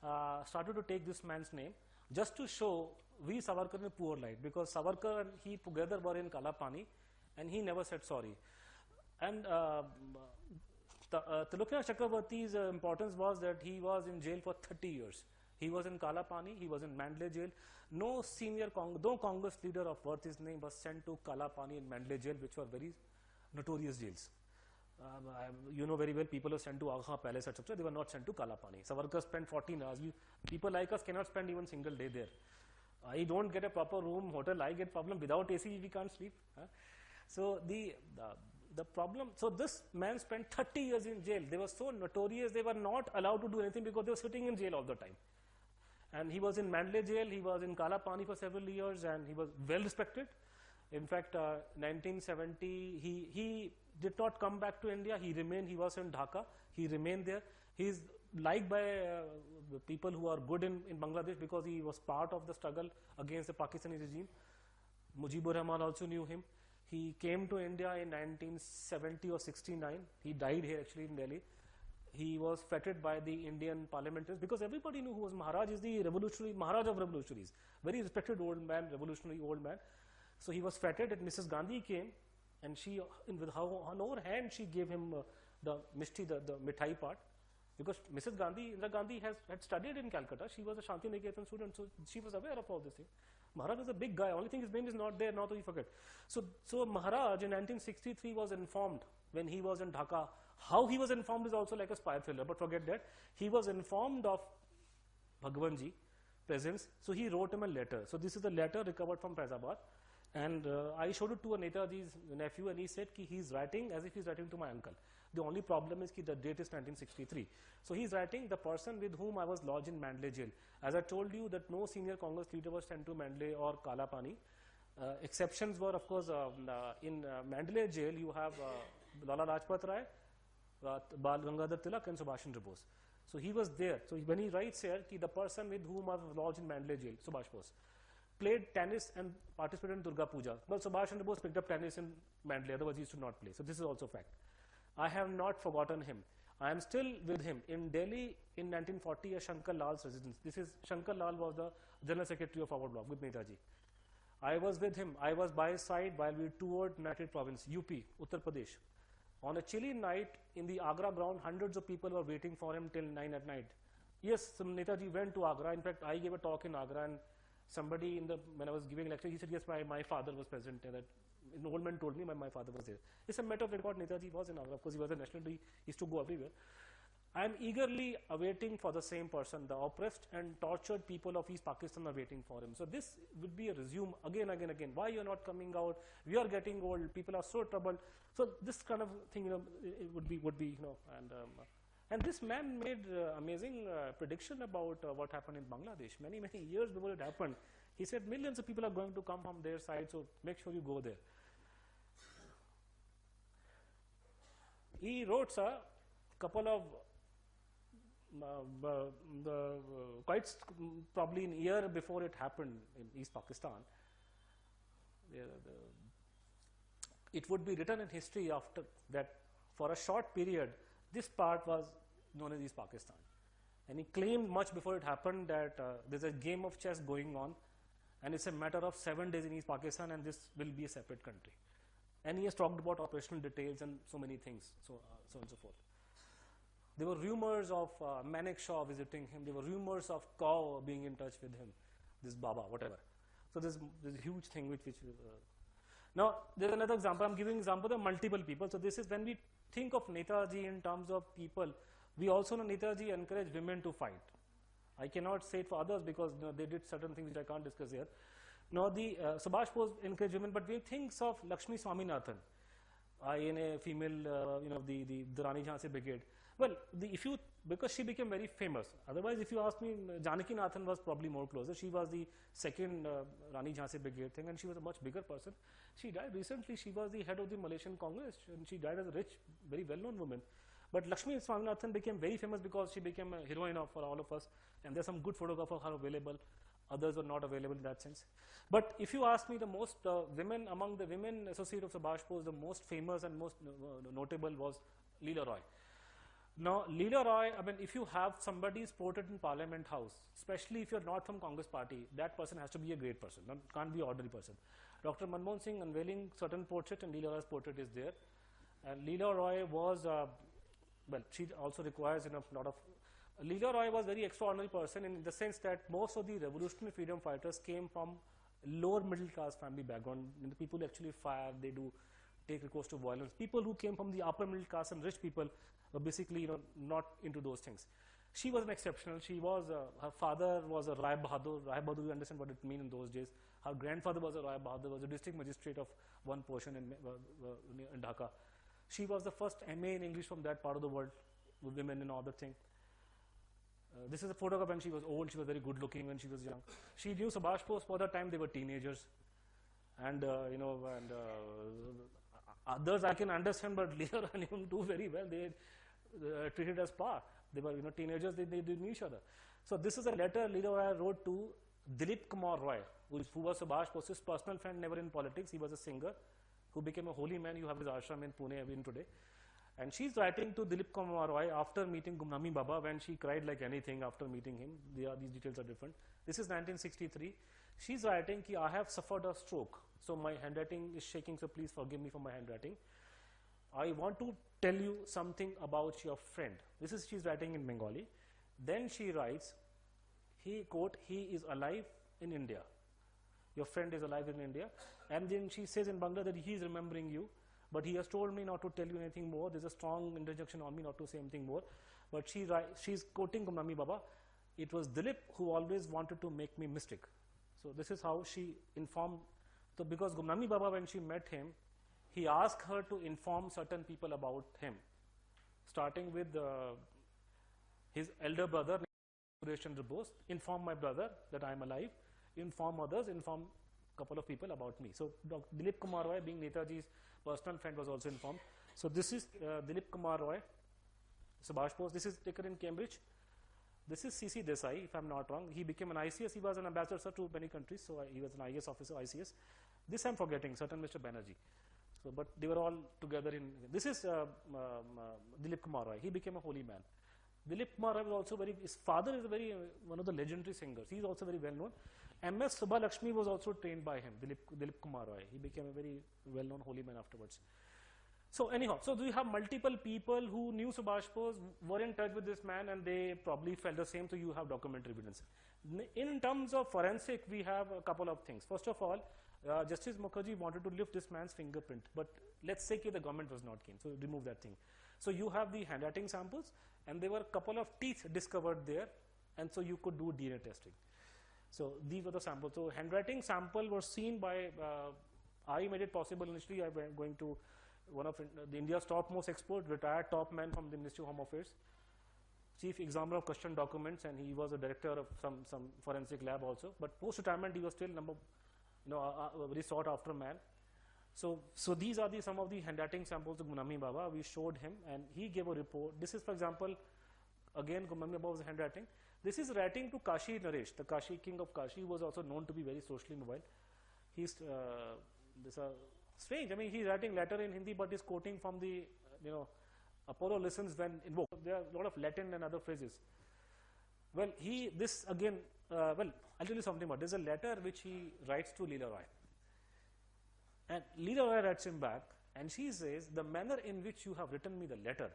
uh, started to take this man's name just to show we Savarkar in a poor light, because Savarkar and he together were in Kalapani, and he never said sorry. And uh, uh, Trailokyanath Chakravarty's uh, importance was that he was in jail for thirty years. He was in Kalapani, he was in Mandalay jail. No senior, Cong no Congress leader of worth his name was sent to Kalapani and Mandalay jail, which were very notorious jails. Um, I, you know very well, people were sent to Agha Palace, et cetera. They were not sent to Kalapani. Savarkar spent fourteen hours. We, people like us cannot spend even single day there. I don't get a proper room, hotel, I get problem. Without A C, we can't sleep. Huh? So the, the, the problem, so this man spent thirty years in jail. They were so notorious, they were not allowed to do anything because they were sitting in jail all the time. And he was in Mandalay jail, he was in Kalapani for several years, and he was well respected. In fact, uh, nineteen seventy, he, he did not come back to India. He remained, he was in Dhaka, he remained there. He is liked by uh, people who are good in, in Bangladesh because he was part of the struggle against the Pakistani regime. Mujibur Rahman also knew him. He came to India in nineteen seventy or sixty-nine. He died here actually in Delhi. He was feted by the Indian parliamentarians because everybody knew who was Maharaj. Is the revolutionary, Maharaj of revolutionaries. Very respected old man, revolutionary old man. So he was feted, and Missus Gandhi came, and she, in, with her, on her hand, she gave him uh, the mishti, the, the mithai part. Because Missus Gandhi, Indira Gandhi has, had studied in Calcutta. She was a Shanti Niketan student, so she was aware of all this thing. Maharaj was a big guy. Only thing his name is not there, now that we forget. So, so Maharaj in nineteen sixty-three was informed when he was in Dhaka. How he was informed is also like a spy thriller, but forget that. He was informed of Bhagwanji presence, so he wrote him a letter. So this is the letter recovered from Faizabad. And uh, I showed it to a Netaji's nephew, and he said ki he's writing as if he's writing to my uncle. The only problem is ki the date is nineteen sixty-three. So he's writing, the person with whom I was lodged in Mandalay jail. As I told you that no senior Congress leader was sent to Mandalay or Kalapani. Uh, exceptions were, of course, uh, in uh, Mandalay jail you have uh, Lala Lajpat Rai, uh, Bal Gangadhar Tilak and Subhash Chandra Bose. So he was there. So when he writes here, ki the person with whom I was lodged in Mandalay jail, Subhash Bose, played tennis and participated in Durga Puja. Well, Subhash Chandra Bose picked up tennis in Mandalay, otherwise he used to not play. So this is also fact. I have not forgotten him. I am still with him. In Delhi in nineteen forty, at Shankar Lal's residence. This is, Shankar Lal was the General Secretary of our block with Netaji. I was with him. I was by his side while we toured United Province, U P, Uttar Pradesh. On a chilly night in the Agra ground, hundreds of people were waiting for him till nine at night. Yes, some Netaji went to Agra. In fact, I gave a talk in Agra, and somebody in the, when I was giving lecture, he said, yes, my, my father was present. And that, an old man told me my, my father was there. It's a matter of record, Netaji was in Agra. Of course, he was a national, he used to go everywhere. I am eagerly awaiting for the same person. The oppressed and tortured people of East Pakistan are waiting for him. So this would be a resume again, again, again. Why you are not coming out? We are getting old. People are so troubled. So this kind of thing, you know, it would be, would be, you know, and. Um, And this man made uh, amazing uh, prediction about uh, what happened in Bangladesh many, many years before it happened. He said millions of people are going to come from their side, so make sure you go there. He wrote a couple of, uh, uh, the, uh, quite probably a year before it happened in East Pakistan. The, the, it would be written in history after that for a short period. This part was known as East Pakistan. And he claimed much before it happened that uh, there's a game of chess going on, and it's a matter of seven days in East Pakistan, and this will be a separate country. And he has talked about operational details and so many things, so, uh, so on and so forth. There were rumors of uh, Manik Shah visiting him. There were rumors of Kaur being in touch with him, this Baba, whatever. So this, this huge thing which, which uh, now, there's another example. I'm giving example of multiple people. So this is when we think of Netaji in terms of people. We also know Netaji encouraged women to fight. I cannot say it for others because you know, they did certain things which I can't discuss here. Now, the uh, Subhash Bose encouraged women, but we think of Lakshmi Swaminathan, I N A female, uh, you know, the, the, the Rani Jhansi brigade. Well, the, if you, because she became very famous. Otherwise, if you ask me, Janaki Nathan was probably more closer. She was the second uh, Rani Jhansi brigade thing, and she was a much bigger person. She died recently. She was the head of the Malaysian Congress, and she died as a rich, very well-known woman. But Lakshmi Swaminathan became very famous because she became a heroine of, for all of us, and there's some good photographs of her available. Others were not available in that sense. But if you ask me, the most uh, women, among the women associated of Subhash Bose, the most famous and most uh, notable was Leela Roy. Now, Leela Roy, I mean, if you have somebody's portrait in Parliament House, especially if you're not from Congress party, that person has to be a great person, not, can't be an ordinary person. Doctor Manmohan Singh unveiling certain portrait, and Leela Roy's portrait is there. And Leela Roy was uh, well, she also requires, you know, a lot of. Leela Roy was a very extraordinary person in the sense that most of the revolutionary freedom fighters came from lower middle class family background. You know, the people who actually fire, they do take recourse to violence. People who came from the upper middle class and rich people were basically, you know, not into those things. She was an exceptional. She was, uh, her father was a Rai Bahadur. Rai Bahadur, you understand what it means in those days. Her grandfather was a Rai Bahadur, was a district magistrate of one portion in, uh, uh, in Dhaka. She was the first M A in English from that part of the world, with women and all that thing. Uh, this is a photograph when she was old. She was very good looking when she was young. She knew Subhash Bose for the time they were teenagers. And, uh, you know, and uh, others I can understand, but Leela and him do very well. They uh, treated as par. They were, you know, teenagers, they, they knew each other. So this is a letter Leela Roy wrote to Dilip Kumar Roy, who, who was Subhash Bose's personal friend, never in politics. He was a singer who became a holy man. You have his ashram in Pune even today. And she's writing to Dilip Kumar Roy after meeting Gumnami Baba, when she cried like anything after meeting him. They are, these details are different. This is nineteen sixty-three. She's writing, ki, I have suffered a stroke. So my handwriting is shaking, so please forgive me for my handwriting. I want to tell you something about your friend. This is, she's writing in Bengali. Then she writes, he, quote, he is alive in India. Your friend is alive in India. And then she says in Bangla that he is remembering you, but he has told me not to tell you anything more. There's a strong interjection on me not to say anything more. But she she's quoting Gumnami Baba. It was Dilip who always wanted to make me mystic. So this is how she informed. So because Gumnami Baba, when she met him, he asked her to inform certain people about him, starting with uh, his elder brother, Subhash Chandra Bose, inform my brother that I am alive, inform others, inform a couple of people about me. So Doctor Dilip Kumar Roy, being Netaji's personal friend, was also informed. So this is uh, Dilip Kumar Roy, Subhash Bose. This is taken in Cambridge. This is C C Desai, if I'm not wrong. He became an I C S. He was an ambassador sir, to many countries, so uh, he was an I A S officer, I C S. This I'm forgetting, certain Mister Banerjee. So, but they were all together in, this is uh, um, uh, Dilip Kumar Roy. He became a holy man. Dilip Kumar Roy was also very, his father is a very, uh, one of the legendary singers. He is also very well known. M S Subbalakshmi was also trained by him, Dilip, Dilip Kumar Roy. He became a very well known holy man afterwards. So anyhow, so we have multiple people who knew Subhash Bose, were in touch with this man, and they probably felt the same, so you have documentary evidence. In terms of forensic, we have a couple of things. First of all, Uh, Justice Mukherjee wanted to lift this man's fingerprint, but let's say the government was not keen, so remove that thing. So you have the handwriting samples, and there were a couple of teeth discovered there, and so you could do D N A testing. So these were the samples. So handwriting sample was seen by, uh, I made it possible initially. I went going to one of the India's topmost expert, retired top man from the Ministry of Home Affairs, chief examiner of custom documents, and he was a director of some, some forensic lab also, but post-retirement he was still number You know, a, a very sought after man. So, so these are the some of the handwriting samples of Gumnami Baba. We showed him, and he gave a report. This is, for example, again Gumnami Baba's handwriting. This is writing to Kashi Naresh, the Kashi king of Kashi, who was also known to be very socially mobile. He's uh, this uh, strange. I mean, he's writing letter in Hindi, but he's quoting from the uh, you know Apollo lessons when invoked. There are a lot of Latin and other phrases. Well, he this again. Uh, well, I'll tell you something about. There's a letter which he writes to Leela Roy, and Leela Roy writes him back, and she says, the manner in which you have written me the letter,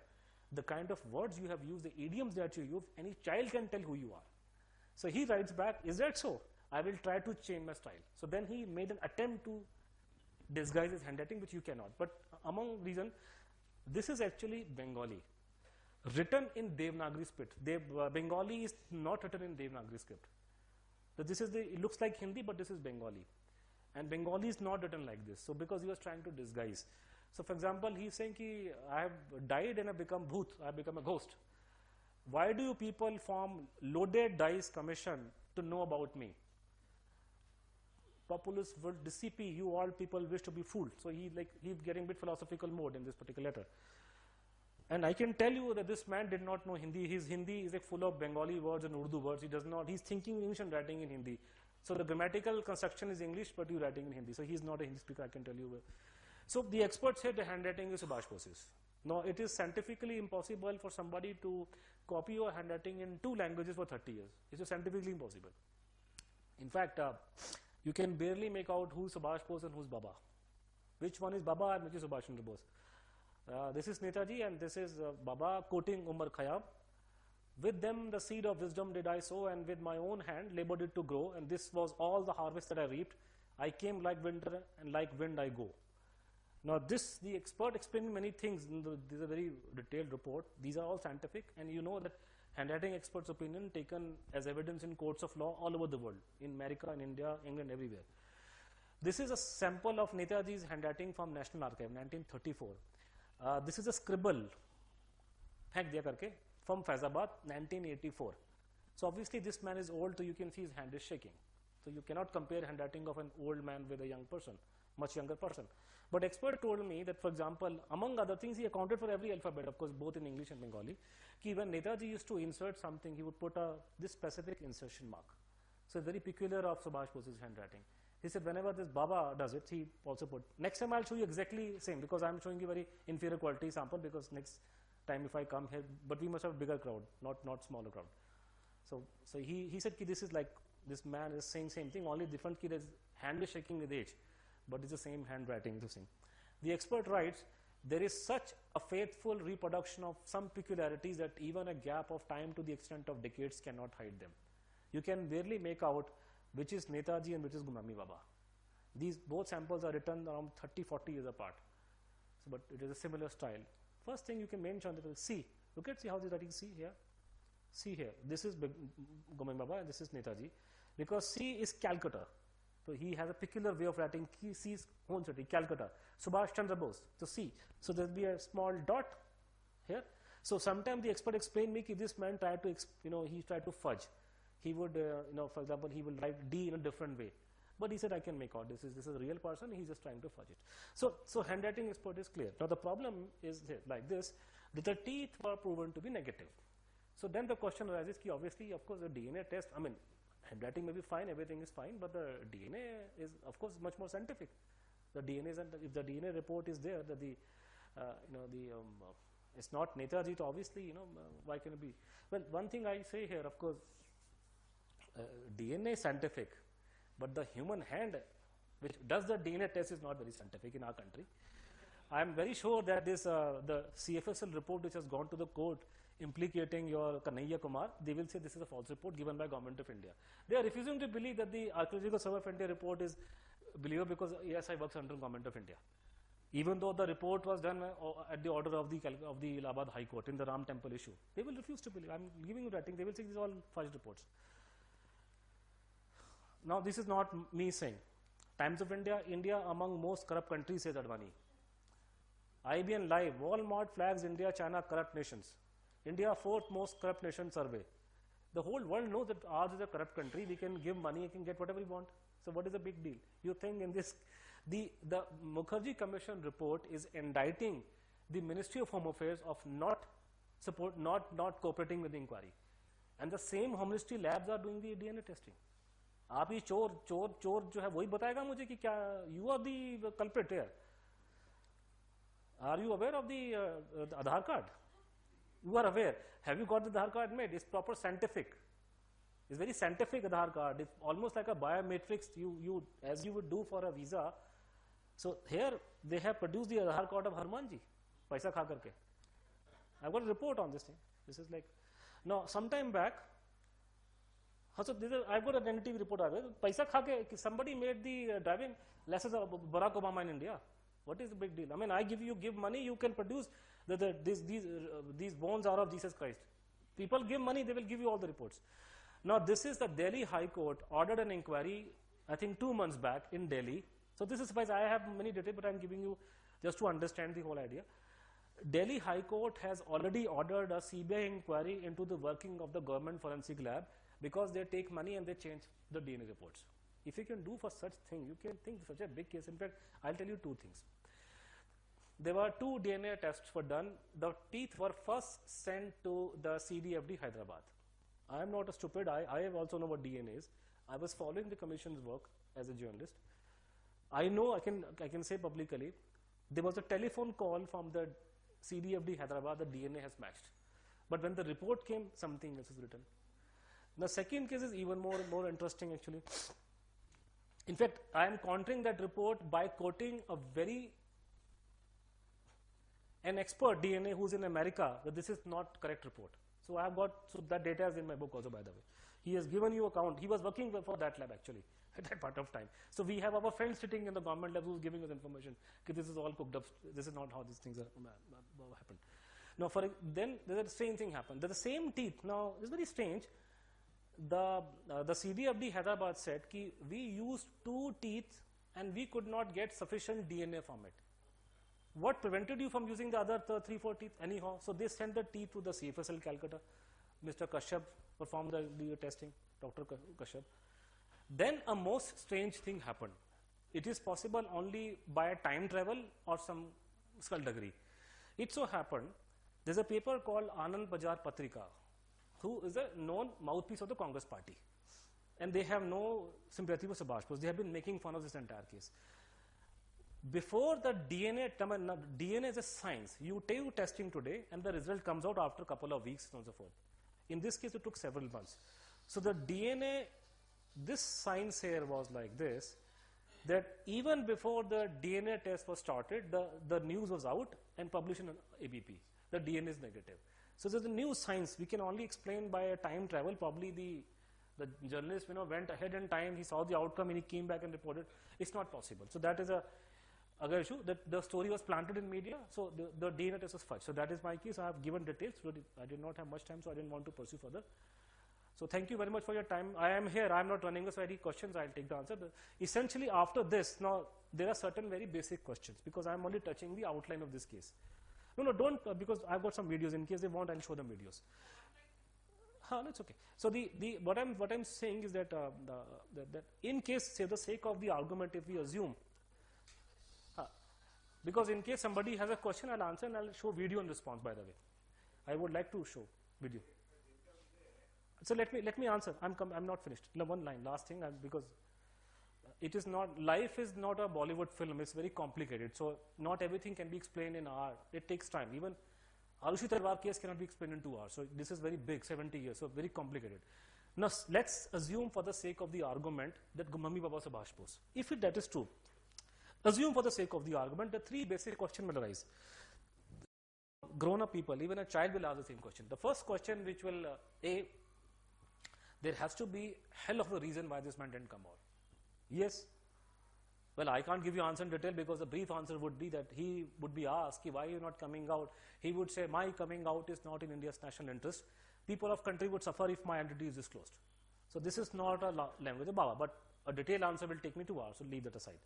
the kind of words you have used, the idioms that you use, any child can tell who you are. So he writes back, is that so? I will try to change my style. So then he made an attempt to disguise his handwriting, which you cannot. But among reason, this is actually Bengali, written in Devanagari script. Dev, uh, Bengali is not written in Devanagari script. So this is the, it looks like Hindi, but this is Bengali. And Bengali is not written like this. So because he was trying to disguise. So for example, he's saying, ki, I have died and I become bhoot, I have become a ghost. Why do you people form loaded dice commission to know about me? Populous will deceive you, all people wish to be fooled. So he like, he's getting a bit philosophical mode in this particular letter. And I can tell you that this man did not know Hindi. His Hindi is like full of Bengali words and Urdu words. He does not, he's thinking English and writing in Hindi. So the grammatical construction is English, but you're writing in Hindi. So he's not a Hindi speaker, I can tell you. So the experts said the handwriting is Subhash Bose's. Now it is scientifically impossible for somebody to copy your handwriting in two languages for thirty years. It's just scientifically impossible. In fact, uh, you can barely make out who's Subhash Bose and who's Baba. Which one is Baba and which is Subhash Chandra Bose. Uh, this is Netaji and this is uh, Baba quoting Umar Khayyam. With them the seed of wisdom did I sow, and with my own hand labored it to grow, and this was all the harvest that I reaped. I came like winter and like wind I go. Now this, the expert explaining many things, this is a very detailed report. These are all scientific, and you know that handwriting experts' opinion taken as evidence in courts of law all over the world, in America, in India, England, everywhere. This is a sample of Netaji's handwriting from National Archive, nineteen thirty-four. Uh, this is a scribble, फेंक दिया करके, from Faizabad, nineteen eighty-four. So obviously this man is old, so you can see his hand is shaking. So you cannot compare handwriting of an old man with a young person, much younger person. But expert told me that, for example, among other things, he accounted for every alphabet, of course, both in English and Bengali. Ki when Netaji used to insert something, he would put a, this specific insertion mark. So very peculiar of Subhash Bose's handwriting. He said, whenever this Baba does it, he also put. Next time I'll show you exactly same, because I'm showing you very inferior quality sample, because next time if I come here, but we must have a bigger crowd, not not smaller crowd. So so he, he said, ki this is like, this man is saying same thing, only different ki this hand is shaking with age, but it's the same handwriting, the same. The expert writes, there is such a faithful reproduction of some peculiarities that even a gap of time to the extent of decades cannot hide them. You can barely make out which is Netaji and which is Gumnami Baba. These both samples are written around thirty forty years apart. So, but it is a similar style. First thing you can mention that is C. Look at, see how the writing C here? C here. This is Gumnami Baba and this is Netaji. Because C is Calcutta. So he has a peculiar way of writing C is own city, Calcutta. Subhash Chandra Bose. So C. So there will be a small dot here. So sometimes the expert explained me that this man tried to, you know, he tried to fudge. He would, uh, you know, for example, he would write D in a different way. But he said, I can make out this is this is a real person. He's just trying to fudge it. So, so handwriting expert is clear. Now the problem is here, like this, that the teeth were proven to be negative. So then the question arises, ki obviously, of course, the D N A test. I mean, handwriting may be fine, everything is fine, but the D N A is, of course, much more scientific. The D N A, is, if the D N A report is there, that the, uh, you know, the. Um, it's not Netaji. So obviously, you know, why can it be? Well, one thing I say here, of course. Uh, D N A is scientific, but the human hand which does the D N A test is not very scientific in our country. I am very sure that this uh, the C F S L report which has gone to the court implicating your Kanhaiya Kumar, they will say this is a false report given by Government of India. They are refusing to believe that the Archaeological Survey of India report is believable because A S I works under Government of India. Even though the report was done at the order of the of the Allahabad High Court in the Ram Temple issue, they will refuse to believe. I am giving you writing. They will say these are all false reports. Now, this is not me saying. Times of India, India among most corrupt countries, says Advani. I B N Live, Walmart flags India, China, corrupt nations. India, fourth most corrupt nation survey. The whole world knows that ours is a corrupt country. We can give money, we can get whatever we want. So what is the big deal? You think in this, the, the Mukherjee Commission report is indicting the Ministry of Home Affairs of not support, not, not cooperating with the inquiry. And the same Home Ministry labs are doing the D N A testing. आप ही चोर चोर चोर जो है वही बताएगा मुझे कि क्या you are the culprit here are you aware of the Aadhaar card you are aware have you got the Aadhaar card made is proper scientific is very scientific Aadhaar card is almost like a biometrics you you as you would do for a visa so here they have produced the Aadhaar card of Hanuman ji पैसा खा करके I got report on this thing this is like now some time back So this is, I've got a negative report. Paisa kha ke, somebody made the driving lessons of Barack Obama in India. What is the big deal? I mean, I give you give money, you can produce the, the, this, these uh, these bones are of Jesus Christ. People give money, they will give you all the reports. Now this is the Delhi High Court ordered an inquiry, I think two months back in Delhi. So this is I have many details, but I'm giving you just to understand the whole idea. Delhi High Court has already ordered a C B I inquiry into the working of the government forensic lab. Because they take money and they change the D N A reports. If you can do for such thing, you can think such a big case. In fact, I'll tell you two things. There were two D N A tests were done. The teeth were first sent to the C D F D Hyderabad. I am not a stupid. I, I also know what D N A is. I was following the commission's work as a journalist. I know, I can, I can say publicly, there was a telephone call from the C D F D Hyderabad, the D N A has matched. But when the report came, something else is written. The second case is even more, more interesting actually. In fact, I am countering that report by quoting a very an expert D N A who's in America that this is not correct report. So I've got, so that data is in my book also, by the way. He has given you account. He was working for that lab actually at that part of time. So we have our friends sitting in the government lab who's giving us information. Okay, this is all cooked up. This is not how these things are happen. Now, for then the same thing happened. They're the same teeth. Now it's very strange. The uh, the C D F D Hyderabad said that we used two teeth and we could not get sufficient D N A from it. What prevented you from using the other th three, four teeth? Anyhow, so they sent the teeth to the C F S L Calcutta. Mister Kashyap performed the, the testing, Doctor Kashyap. Then a most strange thing happened. It is possible only by a time travel or some skullduggery. It so happened, there's a paper called Anand Bajar Patrika, who is a known mouthpiece of the Congress party. And they have no sympathy for Subhash Bose. They have been making fun of this entire case. Before the D N A, D N A is a science. You do testing today and the result comes out after a couple of weeks and so forth. In this case, it took several months. So the D N A, this science here was like this, that even before the D N A test was started, the, the news was out and published in A B P. The D N A is negative. So there's a new science. We can only explain by a time travel. Probably the, the journalist, you know, went ahead in time, he saw the outcome and he came back and reported. It's not possible. So that is a other issue, that the story was planted in media, so the, the D N A test was fudged. So that is my case. I have given details. I did not have much time, so I didn't want to pursue further. So thank you very much for your time. I am here. I am not running, so any questions, I'll take the answer. But essentially, after this, now there are certain very basic questions, because I am only touching the outline of this case. No, no, don't, uh, because I've got some videos. In case they want, I'll show them videos. Huh, that's okay. So the, the, what, I'm, what I'm saying is that, uh, the, that, that in case, say, the sake of the argument, if we assume, because in case somebody has a question, I'll answer and I'll show video in response, by the way. I would like to show video. So let me, let me answer. I'm, I'm not finished. No, one line, last thing, I'm, because it is not, life is not a Bollywood film. It's very complicated. So not everything can be explained in hour. It takes time. Even Arushi Talwar case cannot be explained in two hours. So this is very big, seventy years, so very complicated. Now, let's assume for the sake of the argument that Gumnami Baba Subhash Bose. If it, that is true, assume for the sake of the argument, the three basic questions will arise. Grown-up people, even a child will ask the same question. The first question which will, uh, A, there has to be hell of a reason why this man didn't come out. Yes? Well, I can't give you answer in detail because the brief answer would be that he would be asked, why are you not coming out? He would say, my coming out is not in India's national interest. People of country would suffer if my entity is disclosed. So this is not a language of Baba, but a detailed answer will take me two hours, so leave that aside.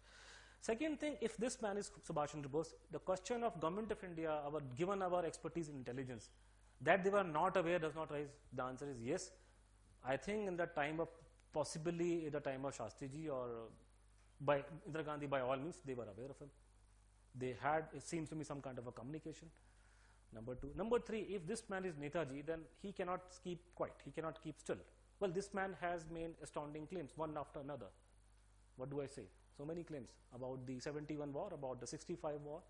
Second thing, if this man is Subhash Chandra Bose, the question of government of India, our, given our expertise in intelligence, that they were not aware does not rise. The answer is yes. I think in the time of, possibly in the time of Shastriji or by Indira Gandhi, by all means, they were aware of him. They had, it seems to me, some kind of a communication. Number two. Number three, if this man is Netaji, then he cannot keep quiet. He cannot keep still. Well, this man has made astounding claims, one after another. What do I say? So many claims about the seventy-one war, about the sixty-five war,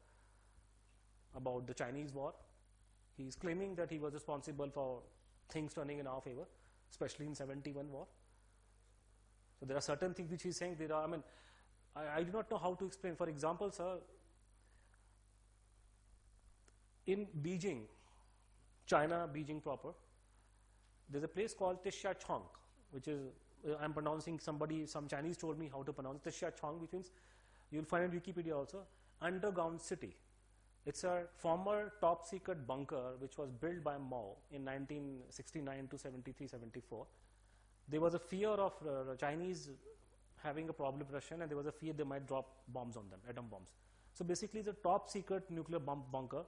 about the Chinese war. He is claiming that he was responsible for things turning in our favor, especially in seventy-one war. So there are certain things which he is saying. There are, I mean, I, I do not know how to explain. For example, sir, in Beijing, China, Beijing proper, there's a place called Tishya Chong, which is, I'm pronouncing somebody, some Chinese told me how to pronounce Tishya Chong, which means you'll find in Wikipedia also, underground city. It's a former top secret bunker which was built by Mao in nineteen sixty-nine to seventy-three, seventy-four. There was a fear of uh, Chinese having a problem with Russian, and there was a fear they might drop bombs on them, atom bombs. So basically it's a top secret nuclear bomb bunker.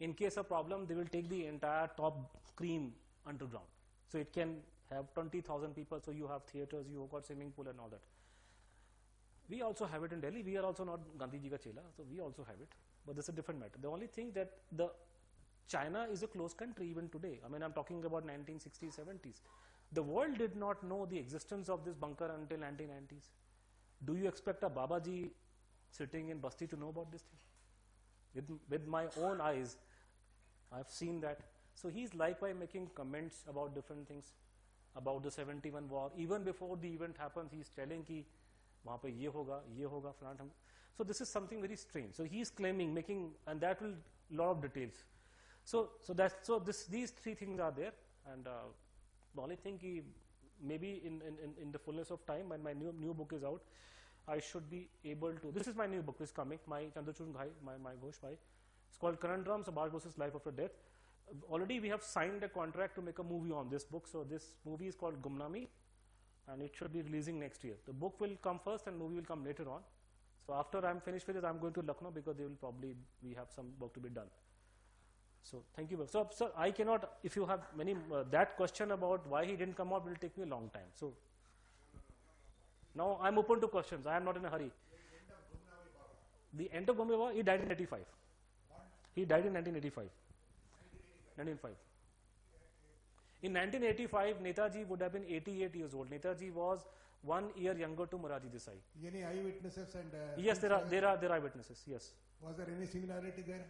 In case of problem, they will take the entire top cream underground. So it can have twenty thousand people, so you have theatres, you have got swimming pool and all that. We also have it in Delhi. We are also not Gandhiji ka chela, so we also have it. But that's a different matter. The only thing that the China is a closed country even today. I mean, I'm talking about nineteen sixties, seventies. The world did not know the existence of this bunker until nineteen nineties. Do you expect a Babaji sitting in Basti to know about this thing? With, with my own eyes, I've seen that. So he's likewise making comments about different things. About the seventy-one war, even before the event happens, he is telling ki wahan pe ye hoga, ye hoga, flan. So this is something very strange. So he is claiming, making, and that will lot of details. So so that so this these three things are there, and uh, the only thing he maybe in, in in the fullness of time, when my new new book is out, I should be able to. This is my new book is coming. My Chandrachur Bhai, my my Ghosh Bhai. It's called Conundrum, Subhash Bose's Life After Death. Already we have signed a contract to make a movie on this book. So this movie is called Gumnami, and it should be releasing next year. The book will come first, and movie will come later on. So after I'm finished with this, I'm going to Lucknow because they will probably we have some work to be done. So thank you. So, so I cannot. If you have many uh, that question about why he didn't come out will take me a long time. So now I'm open to questions. I am not in a hurry. The end of Gumnami Baba. He died in eighty-five. He died in nineteen eighty-five. nineteen eighty-five. In nineteen eighty-five, Netaji would have been eighty-eight years old. Netaji was one year younger to Morarji Desai. Any eyewitnesses and uh, yes, there are there are there are eyewitnesses. Yes. Was there any similarity there?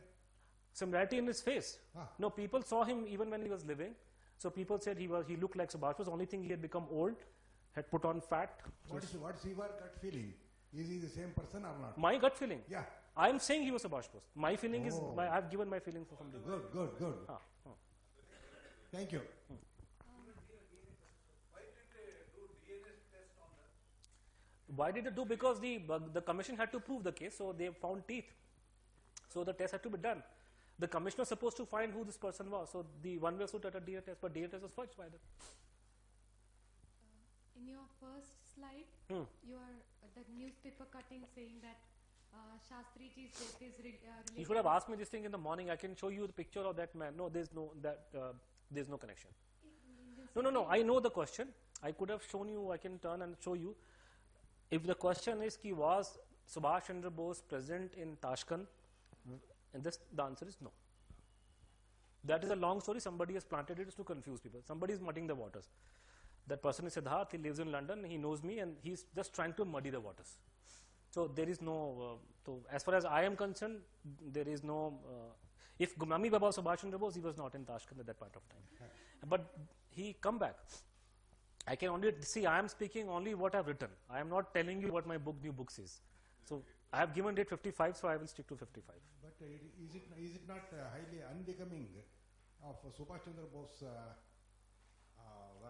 Similarity in his face. Ah. No, people saw him even when he was living. So people said he was he looked like Subhash. The only thing he had become old, had put on fat. What so is what's your gut feeling? Is he the same person or not? My gut feeling. Yeah. I am saying he was Subhash Bose. My feeling oh. is, my, I have given my feeling for something. Good, good, good. Ah, oh. Thank you. Hmm. Why did they do? Because the uh, the commission had to prove the case, so they found teeth. So the test had to be done. The commission was supposed to find who this person was. So the one was to do a D N A test, but D N A test was fudged by them. Uh, in your first slide, hmm. you are the newspaper cutting saying that. Uh, Shastriji's death is re uh, related. You should have asked me this thing in the morning. I can show you the picture of that man. No, there's no that uh, there's no connection. No, no, no. I know the question. I could have shown you. I can turn and show you. If the question is, "Ki was Subhash Chandra Bose present in Tashkent?" And this, the answer is no. That is a long story. Somebody has planted it to confuse people. Somebody is muddying the waters. That person is Siddharth. He lives in London. He knows me, and he's just trying to muddy the waters. So there is no, uh, so as far as I am concerned, there is no, uh, if Gumnami Baba Subhash Chandra Bose, he was not in Tashkent at that point of time. But he come back. I can only, see, I am speaking only what I have written. I am not telling you what my book, new book says. So I have given date fifty-five, so I will stick to fifty-five. But uh, is, it, is it not uh, highly unbecoming of uh, Subhash Chandra Bose? Uh,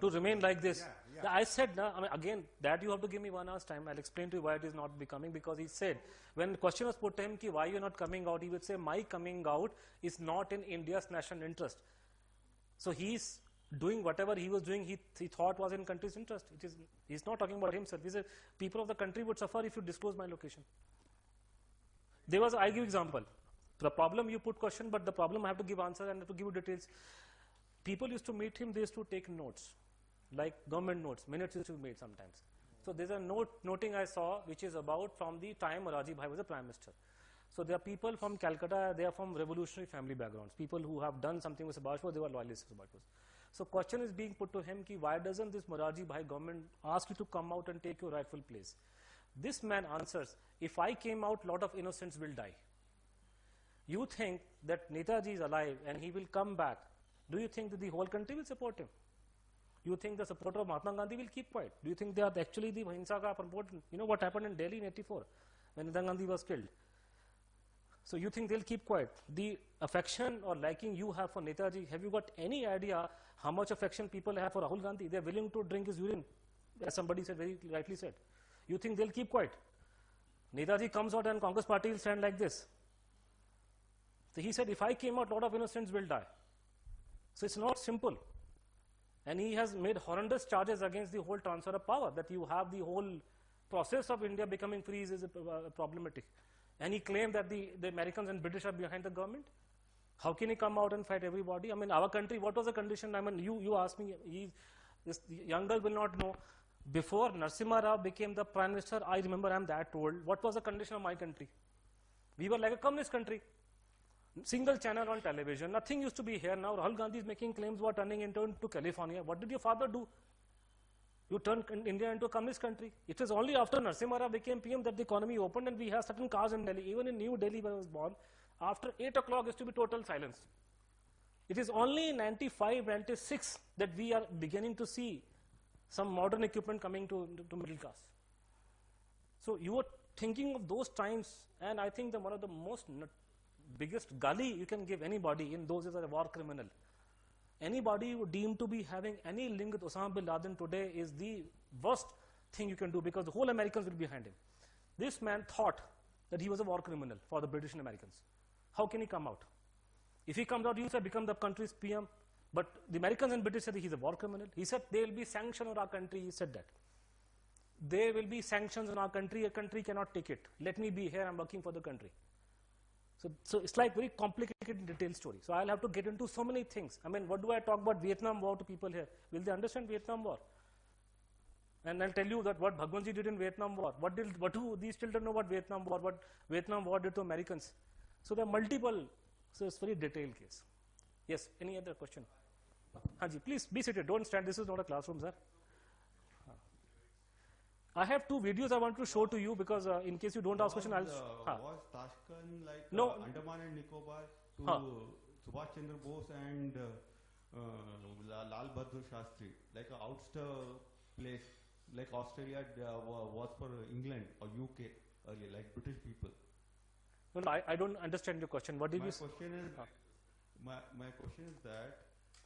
To remain like this. Yeah, yeah. I said, nah, I mean, again, that you have to give me one hour's time. I'll explain to you why it is not becoming, because he said, when the question was put to him, ki, why you're not coming out, he would say, my coming out is not in India's national interest. So he's doing whatever he was doing, he, he thought was in country's interest. It is, he's not talking about himself. He said, people of the country would suffer if you disclose my location. There was, I give example. The problem you put question, but the problem I have to give answer and I have to give you details. People used to meet him, they used to take notes, like government notes, minutes used to be made sometimes. So there's a note, noting I saw, which is about from the time Morarji Bhai was the Prime Minister. So there are people from Calcutta, they are from revolutionary family backgrounds, people who have done something with Subhash Bose, they were loyalists to Subhash Bose. So question is being put to him, ki, why doesn't this Morarji Bhai government ask you to come out and take your rightful place? This man answers, if I came out, lot of innocents will die. You think that Netaji is alive and he will come back. Do you think that the whole country will support him? You think the supporter of Mahatma Gandhi will keep quiet? Do you think they are actually the Hinsa ka promoting? You know what happened in Delhi in eighty-four when Indira Gandhi was killed? So you think they'll keep quiet? The affection or liking you have for Netaji, have you got any idea how much affection people have for Rahul Gandhi? They're willing to drink his urine, as somebody said, very rightly said. You think they'll keep quiet? Netaji comes out and Congress party will stand like this. So he said, if I came out, a lot of innocents will die. So it's not simple. And he has made horrendous charges against the whole transfer of power, that you have the whole process of India becoming free is uh, problematic. And he claimed that the, the Americans and British are behind the government. How can he come out and fight everybody? I mean, our country, what was the condition? I mean, you, you asked me, he, this young girl will not know. Before Narasimha Rao became the Prime Minister, I remember I'm that old. What was the condition of my country? We were like a communist country. Single channel on television, nothing used to be here. Now Rahul Gandhi is making claims about turning into, into California. What did your father do? You turned India into a communist country. It was only after Narasimha Rao became P M that the economy opened and we have certain cars in Delhi. Even in New Delhi when I was born, after eight o'clock used to be total silence. It is only in ninety-five, ninety-six that we are beginning to see some modern equipment coming to, to middle class. So you were thinking of those times, and I think that one of the most biggest gully you can give anybody in those is a war criminal. Anybody who deemed to be having any link with Osama bin Laden today is the worst thing you can do, because the whole Americans will be behind him. This man thought that he was a war criminal for the British and Americans. How can he come out? If he comes out, he will become the country's P M. But the Americans and British said he's a war criminal. He said there will be sanctions on our country. He said that. There will be sanctions on our country. A country cannot take it. Let me be here. I'm working for the country. So, so it's like very complicated, detailed story. So I'll have to get into so many things. I mean, what do I talk about Vietnam War to people here? Will they understand Vietnam War? And I'll tell you that what Bhagwanji did in Vietnam War. What did, what do these children know about Vietnam War? What Vietnam War did to Americans? So there are multiple. So it's very detailed case. Yes. Any other question? Haji, please be seated. Don't stand. This is not a classroom, sir. I have two videos I want to show to you, because uh, in case you don't ask question, I'll. Uh, was Tashkent like no. uh, Andaman and Nicobar to huh. Subhash Chandra Bose and uh, uh, Lal Bahadur Shastri, like an outster place, like Australia uh, was for England or U K earlier, like British people? No, no, I, I don't understand your question. What did my you? Question is, huh. My my question is that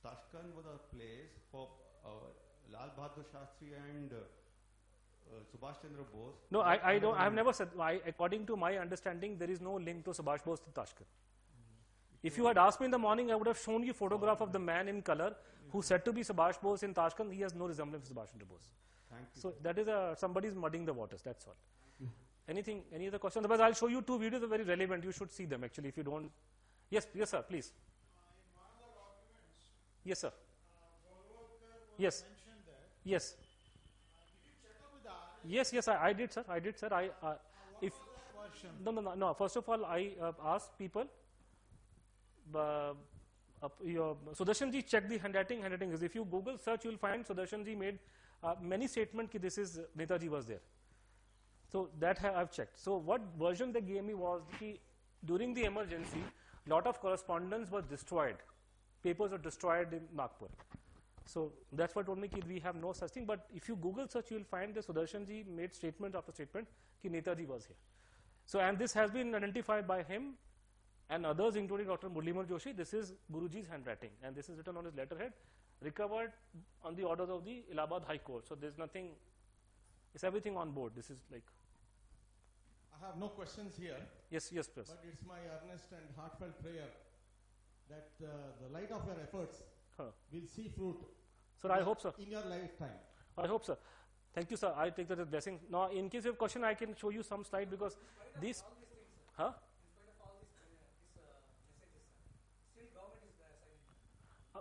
Tashkent was a place for uh, Lal Bahadur Shastri and. Uh, Uh, Subhash Chandra Bose. No, I, I don't. I have never said. I, according to my understanding, there is no link to Subhash Bose to Tashkent. Mm-hmm. If you had asked me in the morning, I would have shown you a photograph oh, of the man in color mm-hmm. who said to be Subhash Bose in Tashkent. He has no resemblance to Subhash Chandra Bose. Thank you. So that is a, somebody's mudding the waters. That's all. Anything? Any other questions? Otherwise, I'll show you two videos that are very relevant. You should see them actually. If you don't, yes, yes, sir, please. Uh, in one of the documents, yes, sir. Uh, was yes. That yes. Yes, yes, I, I did, sir. I did, sir. I, uh, if no, no, no, no. First of all, I uh, asked people. Uh, uh, your Sudarshanji checked the handwriting. Handwriting is. If you Google search, you'll find Sudarshanji made uh, many statements. Ki this is uh, Netaji was there. So that ha I've checked. So what version they gave me was ki during the emergency, lot of correspondence was destroyed. Papers were destroyed in Nagpur. So that's what told me that we have no such thing. But if you Google search, you will find that Sudarshanji made statement after statement that Netaji was here. So and this has been identified by him and others, including Doctor Murlimar Joshi. This is Guruji's handwriting, and this is written on his letterhead, recovered on the orders of the Allahabad High Court. So there's nothing; it's everything on board. This is like. I have no questions here. Yes, yes, please. But it's my earnest and heartfelt prayer that uh, the light of your efforts. Huh. We'll see fruit. Sir, I hope so. In your lifetime. I hope so. Thank you, sir. I take that as a blessing. Now, in case you have a question, I can show you some slide because these. Huh?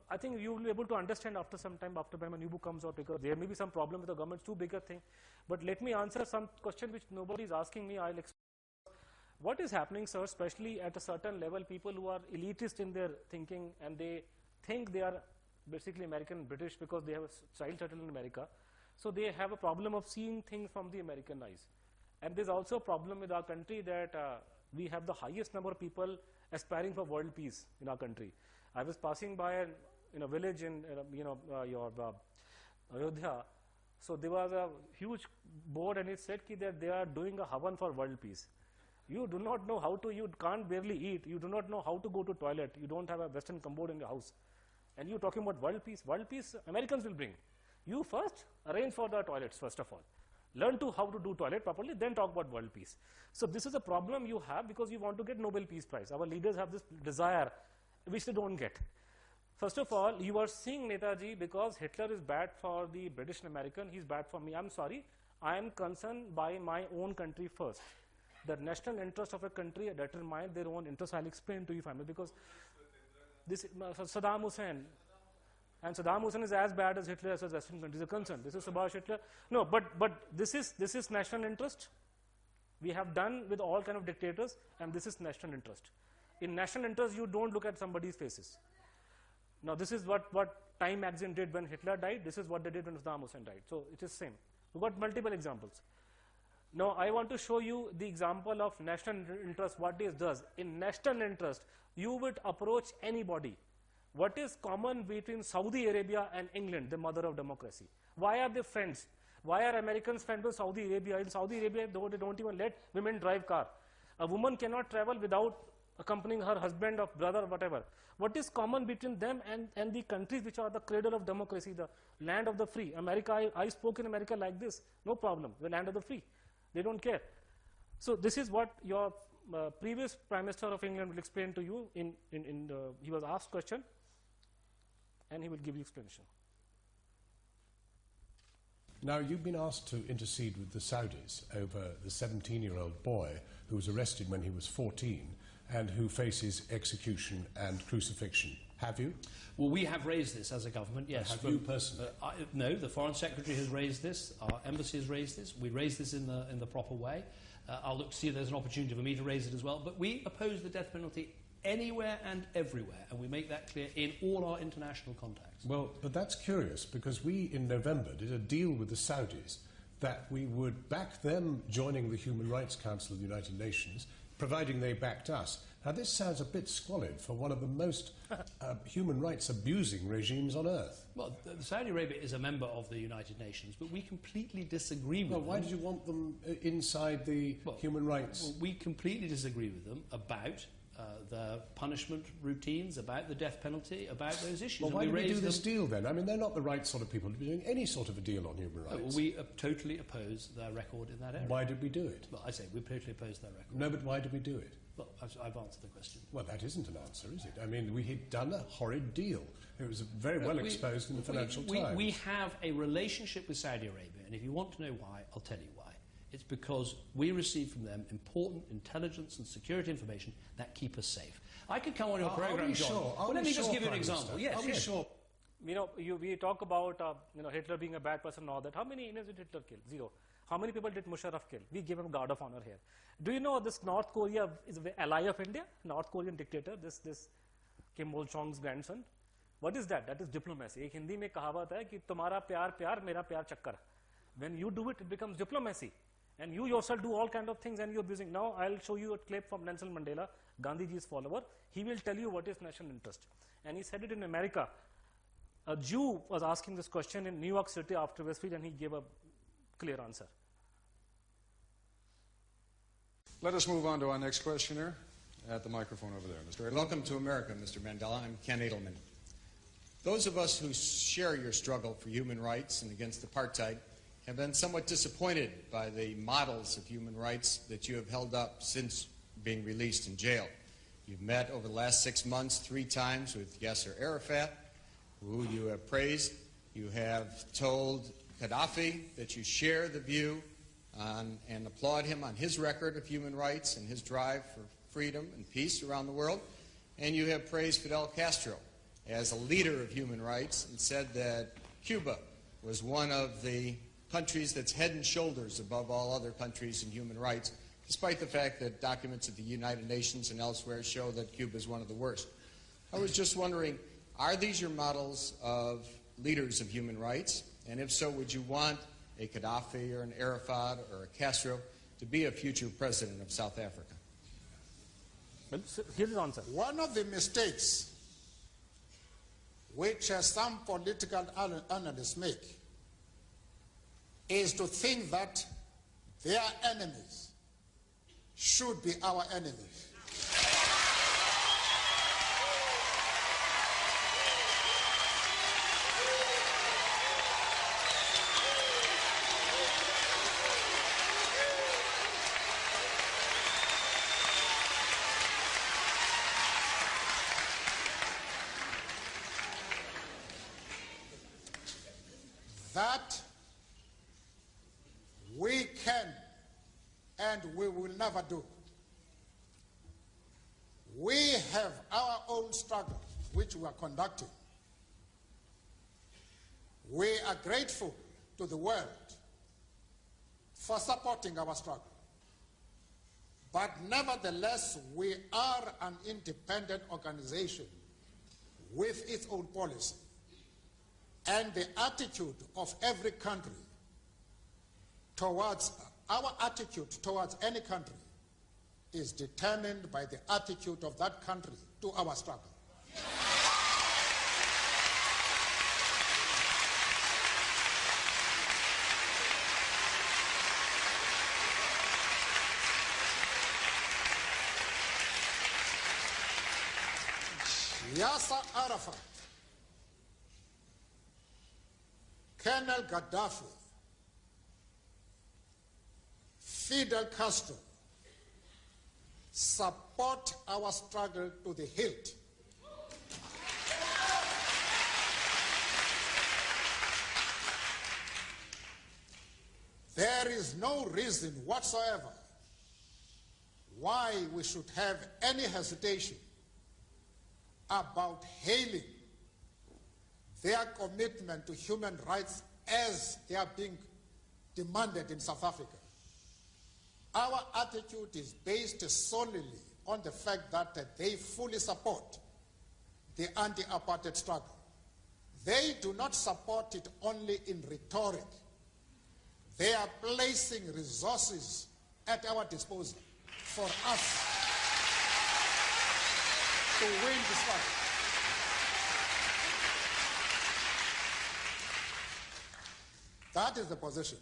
I think you will be able to understand after some time, after time a new book comes out, because there may be some problem with the government, too big a thing. But let me answer some question which nobody is asking me. I'll explain. What is happening, sir, especially at a certain level, people who are elitist in their thinking and they think they are basically American and British because they have a child settled in America. So they have a problem of seeing things from the American eyes. And there's also a problem with our country that uh, we have the highest number of people aspiring for world peace in our country. I was passing by an, in a village in, uh, you know, uh, your uh, Ayodhya. So there was a huge board and it said that they are doing a havan for world peace. You do not know how to, you can't barely eat. You do not know how to go to toilet. You don't have a Western commode in your house. And you're talking about world peace. World peace, Americans will bring. You first arrange for the toilets, first of all. Learn to how to do toilet properly, then talk about world peace. So this is a problem you have because you want to get Nobel Peace Prize. Our leaders have this desire, which they don't get. First of all, you are seeing Netaji because Hitler is bad for the British and American. He's bad for me. I'm sorry. I am concerned by my own country first. The national interest of a country determine their own interest. I'll explain to you, family, because this Saddam Hussein, and Saddam Hussein is as bad as Hitler as far as Western countries are concerned. This is Subhash Hitler. No, but but this is this is national interest. We have done with all kind of dictators, and this is national interest. In national interest, you don't look at somebody's faces. Now, this is what what Time magazine did when Hitler died. This is what they did when Saddam Hussein died. So it is same. We've got multiple examples. Now, I want to show you the example of national interest, what this does. In national interest, you would approach anybody. What is common between Saudi Arabia and England, the mother of democracy? Why are they friends? Why are Americans friends with Saudi Arabia? In Saudi Arabia, though, they don't even let women drive car. A woman cannot travel without accompanying her husband or brother or whatever. What is common between them and, and the countries which are the cradle of democracy, the land of the free? America, I, I spoke in America like this, no problem, the land of the free. They don't care. So this is what your uh, previous Prime Minister of England will explain to you. In, in, in the, he was asked question and he will give you explanation. Now, you've been asked to intercede with the Saudis over the seventeen-year-old boy who was arrested when he was fourteen and who faces execution and crucifixion. Have you? Well, we have raised this as a government, yes. Have from, you personally? Uh, I, no, the Foreign Secretary has raised this, our embassy has raised this, we raised this in the, in the proper way. Uh, I'll look to see if there's an opportunity for me to raise it as well. But we oppose the death penalty anywhere and everywhere, and we make that clear in all our international contacts. Well, but that's curious, because we, in November, did a deal with the Saudis that we would back them joining the Human Rights Council of the United Nations, providing they backed us. Now, this sounds a bit squalid for one of the most uh, human rights-abusing regimes on earth. Well, Saudi Arabia is a member of the United Nations, but we completely disagree with well, them. Well, why did you want them inside the well, human rights? Well, we completely disagree with them about Uh, the punishment routines, about the death penalty, about those issues. Well, why do we do this deal then? I mean, they're not the right sort of people to be doing any sort of a deal on human rights. No, well, we uh, totally oppose their record in that area. Why did we do it? Well, I say we totally oppose their record. No, but why did we do it? Well, I've, I've answered the question. Well, that isn't an answer, is it? I mean, we had done a horrid deal. It was very well no, we, exposed in the Financial we, Times. We, we have a relationship with Saudi Arabia, and if you want to know why, I'll tell you why. It's because we receive from them important intelligence and security information that keep us safe. I could come on your uh, program, John. Sure? Well, let me sure just give you an example. Yes, yes. Sure? You know, you, we talk about uh, you know, Hitler being a bad person and all that. How many Indians did Hitler kill? Zero. How many people did Musharraf kill? We give him guard of honor here. Do you know this North Korea is an ally of India? North Korean dictator, this, this Kim Il-sung's grandson. What is that? That is diplomacy. Ek Hindi mein kahawat hai ki tumhara pyar pyar, mera pyar chakkar. When you do it, it becomes diplomacy. And you yourself do all kind of things and you're abusing. Now, I'll show you a clip from Nelson Mandela, Gandhiji's follower. He will tell you what is national interest. And he said it in America. A Jew was asking this question in New York City after Westfield, and he gave a clear answer. Let us move on to our next questioner at the microphone over there, Mister Welcome to America, Mister Mandela. I'm Ken Edelman. Those of us who share your struggle for human rights and against apartheid have been somewhat disappointed by the models of human rights that you have held up since being released in jail. You've met over the last six months three times with Yasser Arafat, who you have praised. You have told Gaddafi that you share the view on, and applaud him on his record of human rights and his drive for freedom and peace around the world. And you have praised Fidel Castro as a leader of human rights and said that Cuba was one of the countries that's head and shoulders above all other countries in human rights, despite the fact that documents at the United Nations and elsewhere show that Cuba is one of the worst. I was just wondering, are these your models of leaders of human rights? And if so, would you want a Gaddafi or an Arafat or a Castro to be a future president of South Africa? Well, so here's the answer. One of the mistakes which some political analysts make is to think that their enemies should be our enemies. That we can and we will never do. We have our own struggle, which we are conducting. We are grateful to the world for supporting our struggle. But nevertheless, we are an independent organization with its own policy. And the attitude of every country towards our attitude towards any country is determined by the attitude of that country to our struggle. Yasser Arafat, Colonel Gaddafi, Fidel Castro support our struggle to the hilt. There is no reason whatsoever why we should have any hesitation about hailing their commitment to human rights as they are being demanded in South Africa. Our attitude is based solely on the fact that they fully support the anti-apartheid struggle. They do not support it only in rhetoric. They are placing resources at our disposal for us to win the struggle. That is the position.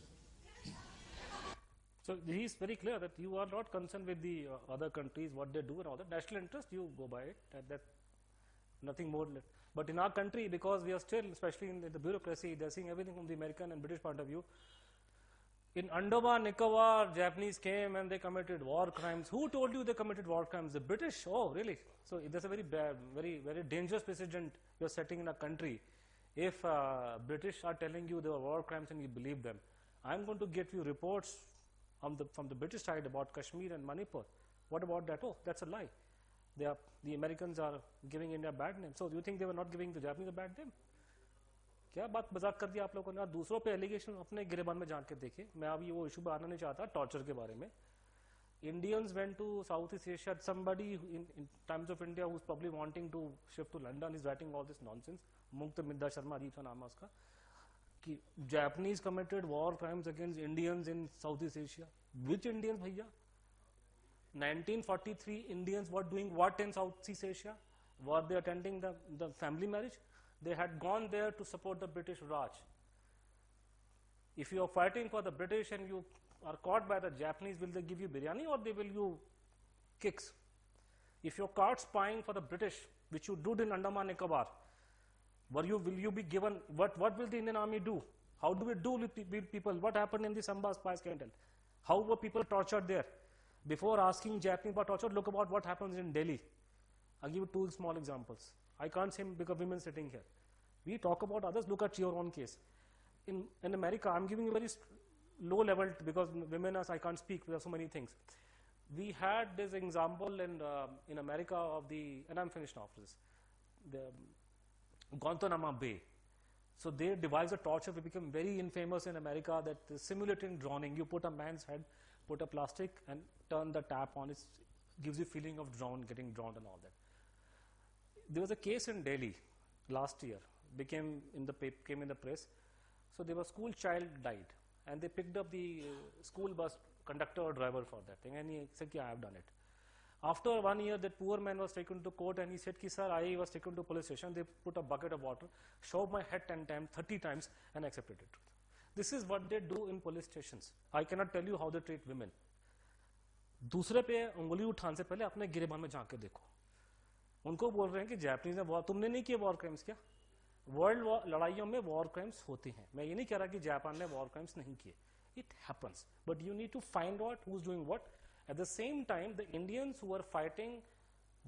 So he is very clear that you are not concerned with the uh, other countries, what they do and all that. National interest, you go by it. That, that nothing more. Left. But in our country, because we are still, especially in the, the bureaucracy, they are seeing everything from the American and British point of view. In Andaman, Nicobar, Japanese came and they committed war crimes. Who told you they committed war crimes? The British? Oh, really? So that's a very bad, very, very dangerous precedent you are setting in a country. If uh, British are telling you there were war crimes and you believe them, I am going to get you reports From the, from the British side about Kashmir and Manipur. What about that? Oh, that's a lie. They are, the Americans are giving India a bad name. So do you think they were not giving the Japanese a bad name? क्या बात मजाक कर दिया आप लोगों ने? दूसरों पे एलिगेशन अपने गिरेबान में जान के देखे. मैं अभी वो इशू पे आना नहीं चाहता, टॉर्चर के बारे में. Indians went to South East Asia. Somebody in, in Times of India who's probably wanting to shift to London is writing all this nonsense. मुक्त मिद्दा शर्मा अजीब सा नाम है उसका. Japanese committed war crimes against Indians in Southeast Asia. Which Indians, bhaiya? nineteen forty-three Indians were doing what in Southeast Asia? Were they attending the, the family marriage? They had gone there to support the British Raj. If you are fighting for the British and you are caught by the Japanese, will they give you biryani or they will give you kicks? If you are caught spying for the British, which you did in Andaman Nicobar, Were you, will you be given, what, what will the Indian army do? How do we do with people? What happened in the Samba spy scandal? How were people tortured there? Before asking Japanese about torture, look about what happens in Delhi. I'll give you two small examples. I can't say because women sitting here. We talk about others, look at your own case. In, in America, I'm giving you very low level because women as I can't speak, there are so many things. We had this example in, uh, in America of the, and I'm finished after this. The, Guantanamo Bay. So they devised a torture which became very infamous in America, that simulating drowning. You put a man's head, put a plastic and turn the tap on. It gives you feeling of drown, getting drowned and all that. There was a case in Delhi last year, became in the paper, came in the press. So there was a school child died and they picked up the uh, school bus conductor or driver for that thing and he said, yeah, I have done it. After one year, that poor man was taken to court and he said, Ki, sir, I was taken to police station. They put a bucket of water, shoved my head ten times, thirty times, and accepted it. This is what they do in police stations. I cannot tell you how they treat women. दूसरे पे उंगली उठाने से पहले अपने गिरेबान में जाके देखो. उनको बोल रहे हैं कि जापानीज ने वॉर, तुमने नहीं किए वॉर क्राइम्स क्या? वर्ल्ड लड़ाइयों में वॉर क्राइम्स होते हैं. मैं ये नहीं कह रहा कि जापान ने वॉर क्राइम्स नहीं किए. It happens, but you need to find out who's doing what. At the same time, the Indians who were fighting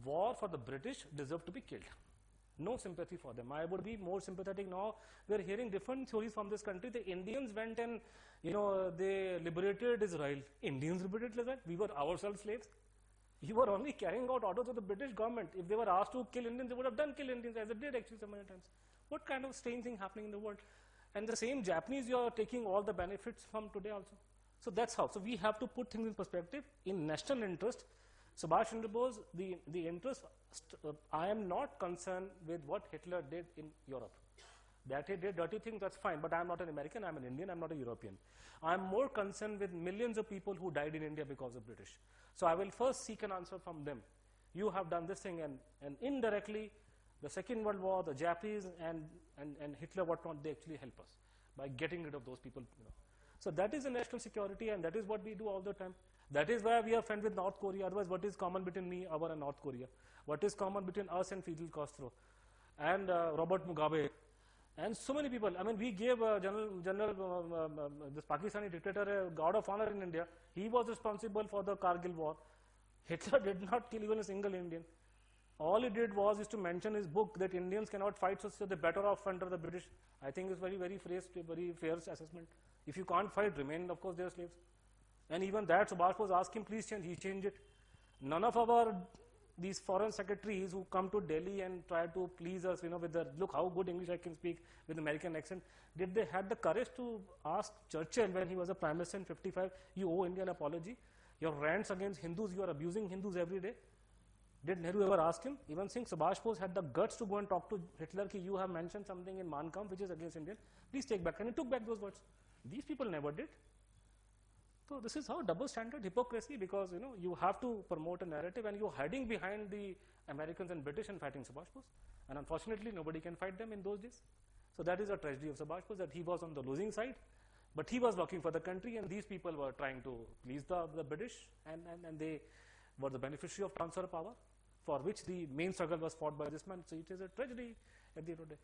war for the British deserve to be killed. No sympathy for them. I would be more sympathetic now. We are hearing different theories from this country. The Indians went and, you know, they liberated Israel. Indians liberated Israel. We were ourselves slaves. You were only carrying out orders of the British government. If they were asked to kill Indians, they would have done kill Indians, as they did actually so many times. What kind of strange thing happening in the world? And the same Japanese, you are taking all the benefits from today also. So that's how. So we have to put things in perspective. In national interest, Subhash Chandra Bose, the, the interest, uh, I am not concerned with what Hitler did in Europe. That he did dirty things, that's fine. But I'm not an American, I'm an Indian, I'm not a European. I'm more concerned with millions of people who died in India because of British. So I will first seek an answer from them. You have done this thing, and, and indirectly, the Second World War, the Japanese, and, and, and Hitler, whatnot, they actually help us by getting rid of those people, you know. So that is the national security and that is what we do all the time. That is why we are friends with North Korea. Otherwise, what is common between me, our and North Korea? What is common between us and Fidel Castro and uh, Robert Mugabe and so many people? I mean, we gave uh, General, General uh, uh, this Pakistani dictator a guard of honor in India. He was responsible for the Kargil war. Hitler did not kill even a single Indian. All he did was is to mention his book that Indians cannot fight, so they're better off under the British. I think it's very, very, phrased, very fair assessment. If you can't fight, remain, of course, they are slaves. And even that, Subhash Bose asked him, please change, he changed it. None of our, these foreign secretaries who come to Delhi and try to please us, you know, with the, look how good English I can speak with American accent, did they had the courage to ask Churchill when he was a prime minister in fifty-five, you owe India an apology, your rants against Hindus, you are abusing Hindus every day? Did Nehru ever ask him? Even Singh, Subhash Bose had the guts to go and talk to Hitler, ki you have mentioned something in Mein Kampf which is against India, please take back, and he took back those words. These people never did. So this is how double standard hypocrisy, because you know you have to promote a narrative and you're hiding behind the Americans and British and fighting Subhash Bose. And unfortunately nobody can fight them in those days. So that is a tragedy of Subhash Bose, that he was on the losing side, but he was working for the country and these people were trying to please the, the British and, and, and they were the beneficiary of transfer of power, for which the main struggle was fought by this man. So it is a tragedy at the end of the day.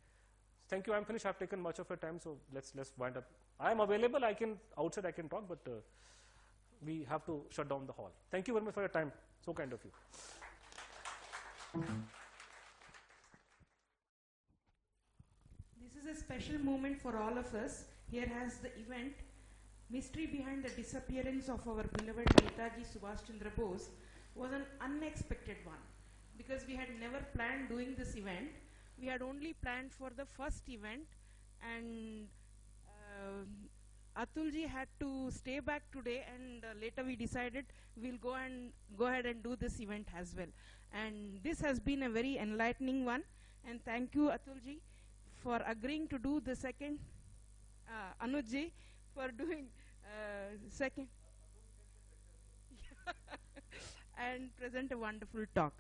Thank you, I'm finished. I've taken much of your time, so let's, let's wind up. I'm available, I can, outside I can talk, but uh, we have to shut down the hall. Thank you very much for your time, so kind of you. This is a special moment for all of us. Here has the event, Mystery Behind the Disappearance of Our Beloved Netaji Subhash Chandra Bose, was an unexpected one, because we had never planned doing this event. We had only planned for the first event, and uh, Atulji had to stay back today, and uh, later we decided we'll go and go ahead and do this event as well. And this has been a very enlightening one, and thank you, Atulji, for agreeing to do the second, uh, Anujji for doing uh, second, and present a wonderful talk.